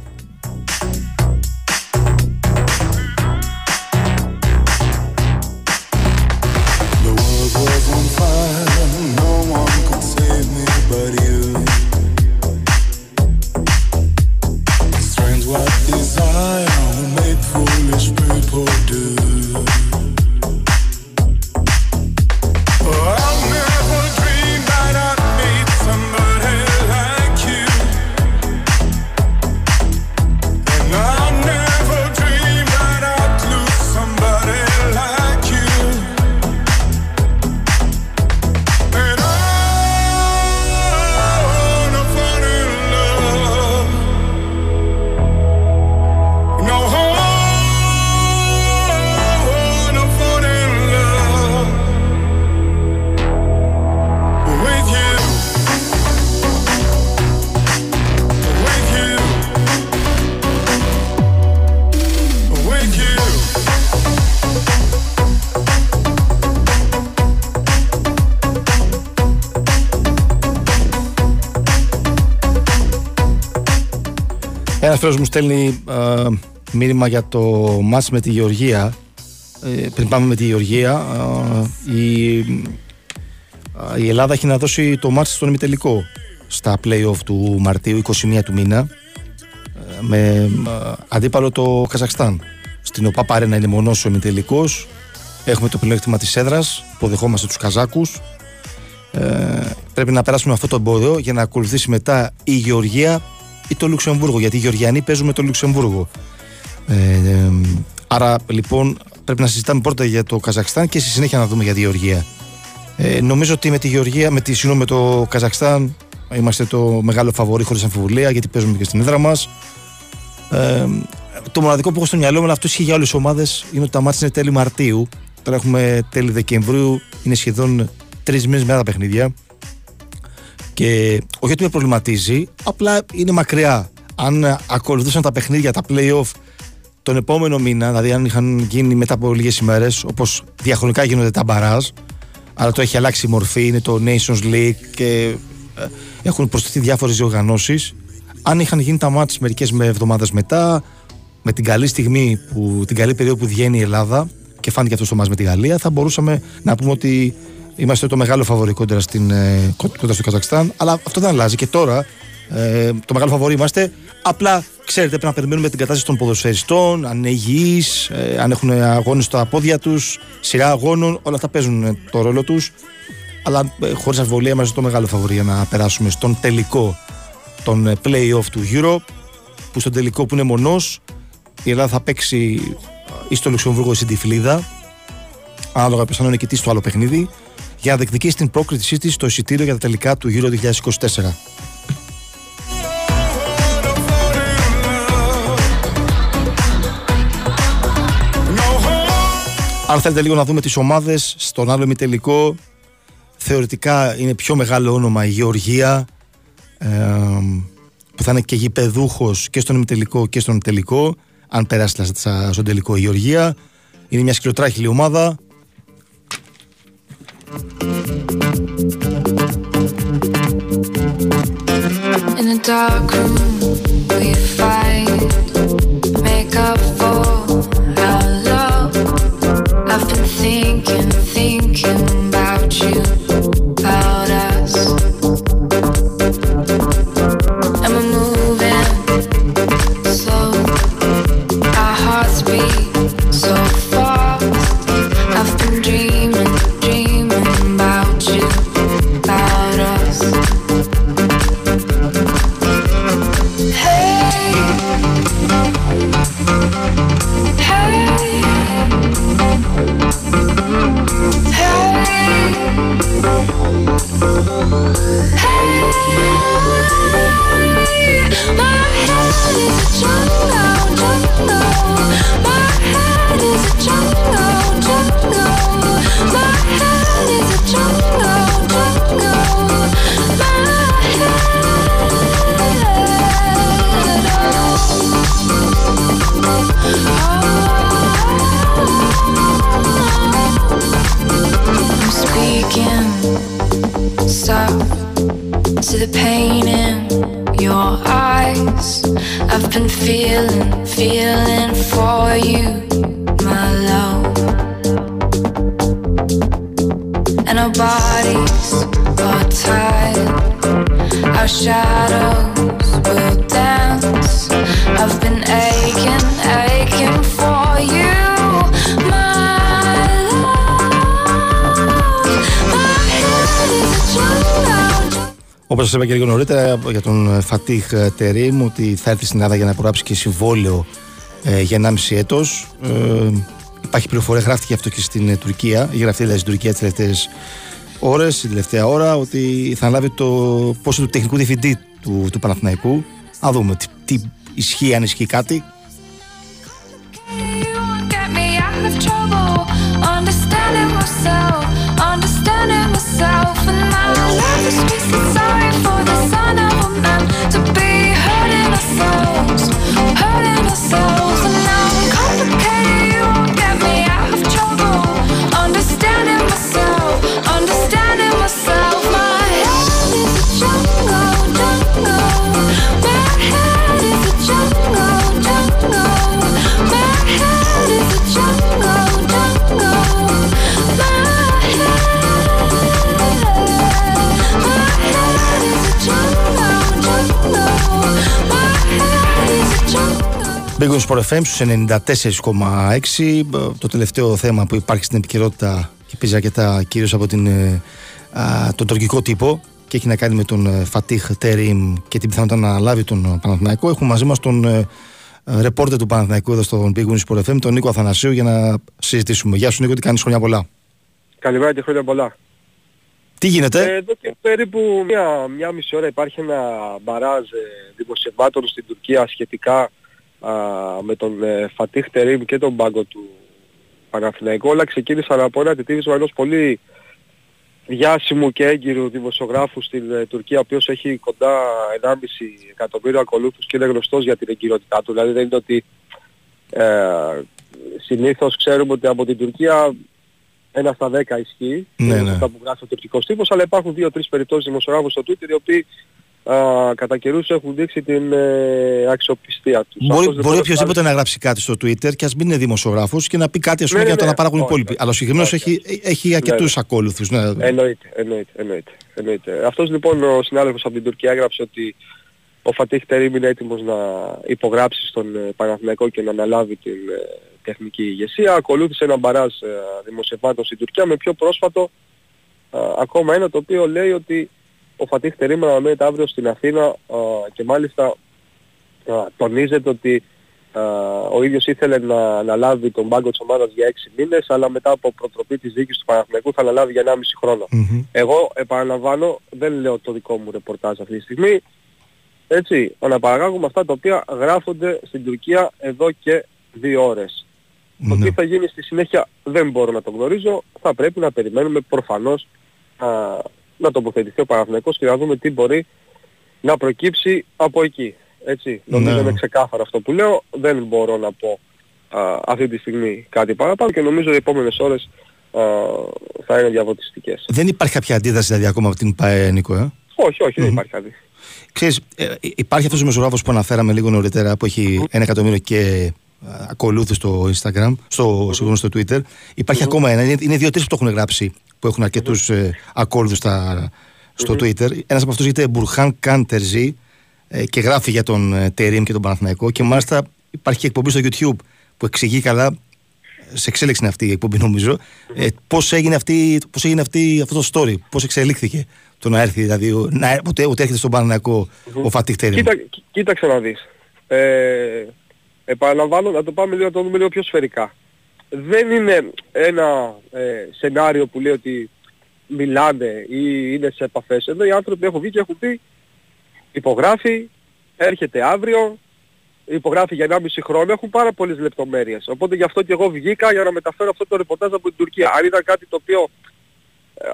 Ένας μου στέλνει μήνυμα για το μάτς με τη Γεωργία. Πριν πάμε με τη Γεωργία, η Ελλάδα έχει να δώσει το μάτς στον ημιτελικό στα play-off του Μαρτίου, 21 του μήνα, με αντίπαλο το Καζακστάν. Στην ΟΠΑΠ Αρένα είναι μονός ο ημιτελικός. Έχουμε το πλεονέκτημα της έδρας, υποδεχόμαστε τους Καζάκους. Πρέπει να περάσουμε αυτό το εμπόδιο για να ακολουθήσει μετά η Γεωργία ή το Λουξεμβούργο, γιατί οι Γεωργιανοί παίζουν με το Λουξεμβούργο. Άρα λοιπόν πρέπει να συζητάμε πρώτα για το Καζακστάν και στη συνέχεια να δούμε για τη Γεωργία. Νομίζω ότι με τη Γεωργία, με το Καζακστάν είμαστε το μεγάλο φαβορί χωρίς αμφιβολία, γιατί παίζουμε και στην έδρα μας. Το μοναδικό που έχω στο μυαλό μου, αυτό ισχύει για όλες τις ομάδες, είναι ότι τα μάτς είναι τέλη Μαρτίου. Τώρα έχουμε τέλη Δεκεμβρίου, είναι σχεδόν 3 μήνες μετά τα παιχνίδια. Και όχι ότι με προβληματίζει, απλά είναι μακριά. Αν ακολουθούσαν τα παιχνίδια, τα play-off τον επόμενο μήνα, δηλαδή αν είχαν γίνει μετά από λίγες ημέρες, όπως διαχρονικά γίνονται τα μπαράζ, αλλά το έχει αλλάξει η μορφή, είναι το Nations League και έχουν προσθεθεί διάφορες διοργανώσεις. Αν είχαν γίνει τα μάτς μερικές εβδομάδες μετά, με την καλή στιγμή, την καλή περίοδο που βγαίνει η Ελλάδα και φάνηκε αυτό στο μάτς με τη Γαλλία, θα μπορούσαμε να πούμε ότι είμαστε το μεγάλο φαβορί κόντρα στο Καζακστάν. Αλλά αυτό δεν αλλάζει και τώρα το μεγάλο φαβορί είμαστε. Απλά ξέρετε, πρέπει να περιμένουμε την κατάσταση των ποδοσφαιριστών, αν είναι υγιείς, αν έχουν αγώνες στα πόδια τους, σειρά αγώνων, όλα αυτά παίζουν το ρόλο τους. Αλλά χωρίς αμφιβολία είμαστε το μεγάλο φαβορί για να περάσουμε στον τελικό των play-off του Euro, που στον τελικό που είναι μονός η Ελλάδα θα παίξει ή στο Λουξεμβούργο ή στην Τυφλίδα, ανάλογα ποιος θα είναι ο νικητής στο άλλο παιχνίδι, για να διεκδικήσει την πρόκρισή της στο εισιτήριο για τα τελικά του Euro 2024. Αν θέλετε λίγο να δούμε τις ομάδες, στον άλλο ημιτελικό θεωρητικά είναι πιο μεγάλο όνομα η Γεωργία, που θα είναι και γηπεδούχος και στον ημιτελικό και στον τελικό, αν περάσει στον τελικό η Γεωργία. Είναι μια σκληροτράχηλη ομάδα. In a dark room we fight, make up for our love. I've been thinking about you, about us. And we're moving slow, our hearts beat so fast. I've been dreaming about you, about us. Hey, my head is a jungle. To the pain in your eyes, I've been feeling for you, my love. And our bodies are tied, our shadows will dance. I've been aching for you, my love. My head is a jungle. Όπως σας είπα και λίγο νωρίτερα για τον Φατίχ Τερίμ, ότι θα έρθει στην Ελλάδα για να υπογράψει και συμβόλαιο για 1,5 έτος. Υπάρχει πληροφορία, γράφτηκε αυτό και στην Τουρκία, είχε γραφτεί δηλαδή στην Τουρκία τις τελευταίες ώρες, την τελευταία ώρα, ότι θα αναλάβει το πόσο του τεχνικού διευθυντή του Παναθηναϊκού. Α δούμε τι ισχύει, αν ισχύει κάτι. Big Gun Sport FM στους 94,6. Το τελευταίο θέμα που υπάρχει στην επικαιρότητα και παίζει αρκετά κυρίως από τον τουρκικό τύπο και έχει να κάνει με τον Φατίχ Τερίμ και την πιθανότητα να αναλάβει τον Παναθηναϊκό. Έχουμε μαζί μας τον ρεπόρτερ του Παναθηναϊκού εδώ στον Big Gun Sport FM, τον Νίκο Αθανασίου, για να συζητήσουμε. Γεια σου Νίκο, τι κάνεις, χρόνια πολλά. Καλημέρα και χρόνια πολλά. Τι γίνεται? Εδώ και περίπου μια μισή ώρα υπάρχει ένα μπαράζ δημοσιευμάτων στην Τουρκία σχετικά με τον Φατίχ Τερίμ και τον μπάγκο του Παναθηναϊκού. Όλα ξεκίνησαν από ένα τιτίβισμα ενός πολύ διάσημου και έγκυρου δημοσιογράφου στην Τουρκία, ο οποίος έχει κοντά 1,5 εκατομμύριο ακολούθους και είναι γνωστός για την εγκυρότητά του. Δηλαδή δεν είναι ότι συνήθως ξέρουμε ότι από την Τουρκία 1 στα 10 ισχύει, ναι. Αυτά που γράφει ο τουρκικός τύπος, αλλά υπάρχουν 2-3 περιπτώσεις δημοσιογράφων στο Twitter οι οποίοι κατά καιρούς έχουν δείξει την αξιοπιστία τους. Μπορεί οποιοδήποτε να γράψει κάτι στο Twitter και ας μην είναι δημοσιογράφος και να πει κάτι ας πούμε για το να παράγουν οι υπόλοιποι. Αλλά ο συγκεκριμένος έχει αρκετούς ακόλουθους. Εννοείται. Αυτός λοιπόν ο συνάδελφος από την Τουρκία έγραψε ότι ο Φατίχ Τερίμ είναι έτοιμος να υπογράψει στον Παναθηναϊκό και να αναλάβει την τεχνική ηγεσία. Ακολούθησε ένα μπαράζ δημοσιευμάτων στην Τουρκία με πιο πρόσφατο ακόμα ένα, το οποίο λέει ότι ο Φατίχ Τερίμ αναμένεται αύριο στην Αθήνα και μάλιστα τονίζεται ότι ο ίδιος ήθελε να αναλάβει τον πάγκο της ομάδας για 6 μήνες, αλλά μετά από προτροπή της διοίκησης του Παναθηναϊκού θα αναλάβει για 1,5 χρόνο. Εγώ επαναλαμβάνω, δεν λέω το δικό μου ρεπορτάζ αυτή τη στιγμή. Έτσι, αναπαράγουμε αυτά τα οποία γράφονται στην Τουρκία εδώ και 2 ώρες. Το τι θα γίνει στη συνέχεια δεν μπορώ να το γνωρίζω. Θα πρέπει να περιμένουμε προφανώς να τοποθετηθεί ο Παναθηναϊκός και να δούμε τι μπορεί να προκύψει από εκεί. Έτσι, νομίζω είναι ξεκάθαρο αυτό που λέω. Δεν μπορώ να πω αυτή τη στιγμή κάτι παραπάνω και νομίζω οι επόμενες ώρες θα είναι διαβοτιστικές. Δεν υπάρχει κάποια αντίδραση δηλαδή ακόμα από την ΠΑΕ, Νίκο, ε? Όχι, δεν υπάρχει αντίδραση. Ξέρεις, υπάρχει αυτός ο δημοσιογράφος που αναφέραμε λίγο νωρίτερα που έχει 1 εκατομμύριο και ακολούθους στο Instagram, στο Twitter. Υπάρχει ακόμα ένα, είναι 2-3 που το έχουν γράψει που έχουν αρκετούς ακολούθους στο Twitter. Ένας από αυτούς λέγεται Μπουρχάν Κάντερζη και γράφει για τον Τερίμ και τον Παναθηναϊκό και μάλιστα υπάρχει και εκπομπή στο YouTube που εξηγεί καλά, σε εξέλιξη είναι αυτή η εκπομπή νομίζω, πώς έγινε αυτό το story, πώς εξελίχθηκε. Το να έρθει, δηλαδή, ότι έρχεται στον Παναθηναϊκό ο Φατίχ Τερίμ. Κοίταξε να δεις. Επαναλαμβάνω, να το πάμε λίγο, να το δούμε λίγο πιο σφαιρικά. Δεν είναι ένα σενάριο που λέει ότι μιλάνε ή είναι σε επαφές. Εδώ οι άνθρωποι έχουν βγει και έχουν πει υπογράφει, έρχεται αύριο, υπογράφει για 1,5 χρόνο, έχουν πάρα πολλές λεπτομέρειες. Οπότε γι' αυτό και εγώ βγήκα για να μεταφέρω αυτό το ρεπορτάζ από την Τουρκία. Αν ήταν κάτι το οποίο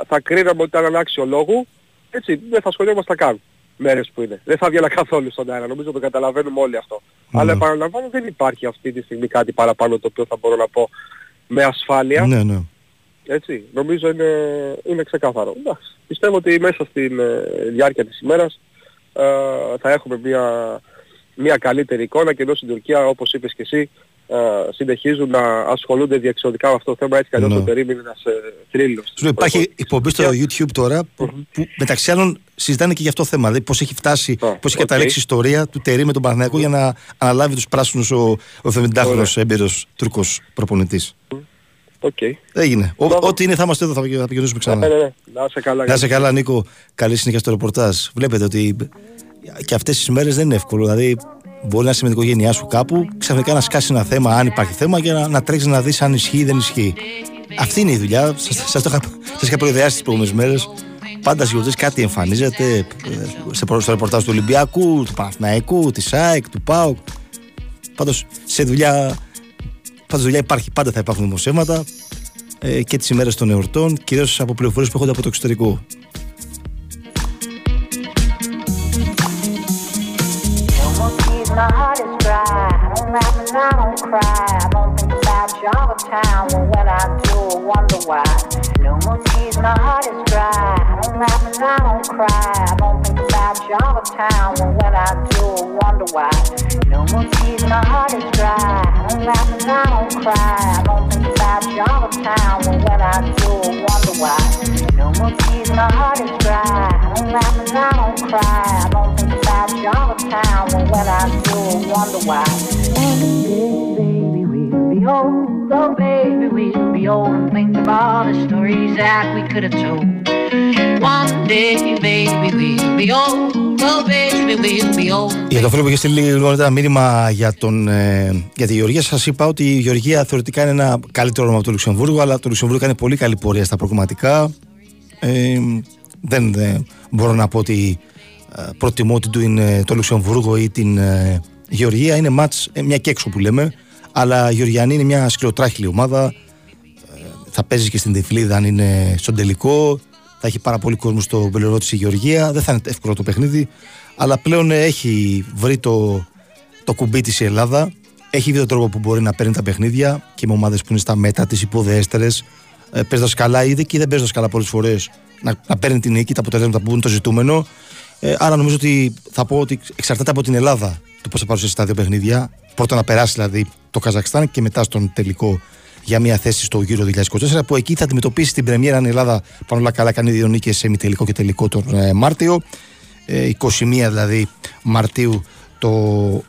θα κρίναμε ότι ήταν άξιο λόγου, έτσι, δεν θα σχολιόμαστε καν μέρες που είναι. Δεν θα βγαίνα καθόλου στον αέρα, νομίζω το καταλαβαίνουμε όλοι αυτό. Αλλά επαναλαμβάνω, δεν υπάρχει αυτή τη στιγμή κάτι παραπάνω το οποίο θα μπορώ να πω με ασφάλεια. Έτσι, νομίζω είναι ξεκάθαρο. Εντάξει, πιστεύω ότι μέσα στην διάρκεια της ημέρας θα έχουμε μια καλύτερη εικόνα και ενώ στην Τουρκία, όπως είπες και εσύ, συνεχίζουν να ασχολούνται διεξοδικά με αυτό το θέμα, έτσι κι αλλιώς το περίμενε ένας θρύλος. Υπάρχει εκπομπή στο YouTube τώρα που μεταξύ άλλων συζητάνε και για αυτό το θέμα. Δηλαδή πώς έχει φτάσει, πώς έχει καταλήξει η ιστορία του Τερίμ με τον Παναθηναϊκό για να αναλάβει τους πράσινους ο 70χρονος έμπειρος Τούρκος προπονητής. Έγινε. Ό,τι είναι θα είμαστε εδώ, θα επικοινωνήσουμε ξανά. Να είσαι καλά, Νίκο. Καλή συνέχεια στο ρεπορτάζ. Βλέπετε ότι και αυτές τις μέρες δεν είναι εύκολο. Δηλαδή, μπορεί να είσαι με την οικογένειά σου κάπου, ξαφνικά να σκάσει ένα θέμα, αν υπάρχει θέμα, και να τρέξει να δει αν ισχύει ή δεν ισχύει. Αυτή είναι η δουλειά. Σας είχα προειδεάσει τις προηγούμενες μέρες. Πάντα στις γιορτές κάτι εμφανίζεται. Στο ρεπορτάζ του Ολυμπιακού, του Παναθηναϊκού, της ΑΕΚ, του ΠΑΟΚ. Πάντως δουλειά υπάρχει, πάντα θα υπάρχουν δημοσιεύματα και τις ημέρες των εορτών, κυρίως από πληροφορίες που έρχονται από το εξωτερικό. My heart is dry, I don't laugh and I don't cry, I don't think about you all the time, but when I do I wonder why, no more tears, my heart is dry, I don't laugh and I don't cry, I don't think about you all the time, but when I do I wonder why, no more tears, my heart is dry, I don't laugh and I don't cry, I don't think about you all the time, but when I do I wonder why, no more tears, my heart is dry, I don't laugh and I don't cry, I don't think about you all the time, but when I do wonder why. Baby, we'll be old. Oh, baby, we'll be old and think of all the stories that we could have told. One day, baby, we'll be old. Oh, baby, we'll be old. Για το φίλο που είχε στείλει λίγο ένα μήνυμα για τη Γεωργία, σας είπα ότι η Γεωργία θεωρητικά είναι ένα καλύτερο όνομα από το Λουξεμβούργο, αλλά το Λουξεμβούργο κάνει πολύ καλή πορεία στα προκριματικά. Δεν μπορώ να πω ότι προτιμώ ότι το Λουξεμβούργο ή την Γεωργία. Είναι μάτς μια και έξω που λέμε, αλλά η Γεωργιανή είναι μια σκληροτράχυλη ομάδα, θα παίζει και στην Τυφλίδα αν είναι στον τελικό, θα έχει πάρα πολύ κόσμο στο Μπελερό της η Γεωργία, δεν θα είναι εύκολο το παιχνίδι, αλλά πλέον έχει βρει το κουμπί της η Ελλάδα, έχει βρει τον τρόπο που μπορεί να παίρνει τα παιχνίδια και με ομάδες που είναι στα μέτα της, υποδέστερες, παίζοντας καλά ήδη και δεν παίζοντας καλά πολλές φορές να παίρνει την νίκη, τα αποτελέσματα που είναι το ζητούμενο. Άρα νομίζω ότι θα πω ότι εξαρτάται από την Ελλάδα το πώς θα παρουσιάσει τα δύο παιχνίδια. Πρώτα να περάσει δηλαδή το Καζακστάν και μετά στον τελικό για μια θέση στο γύρο 2024, που εκεί θα αντιμετωπίσει την πρεμιέρα αν η Ελλάδα πάνω όλα καλά κάνει δύο νίκες σε ημιτελικό και τελικό τον Μάρτιο. 21 δηλαδή Μαρτίου το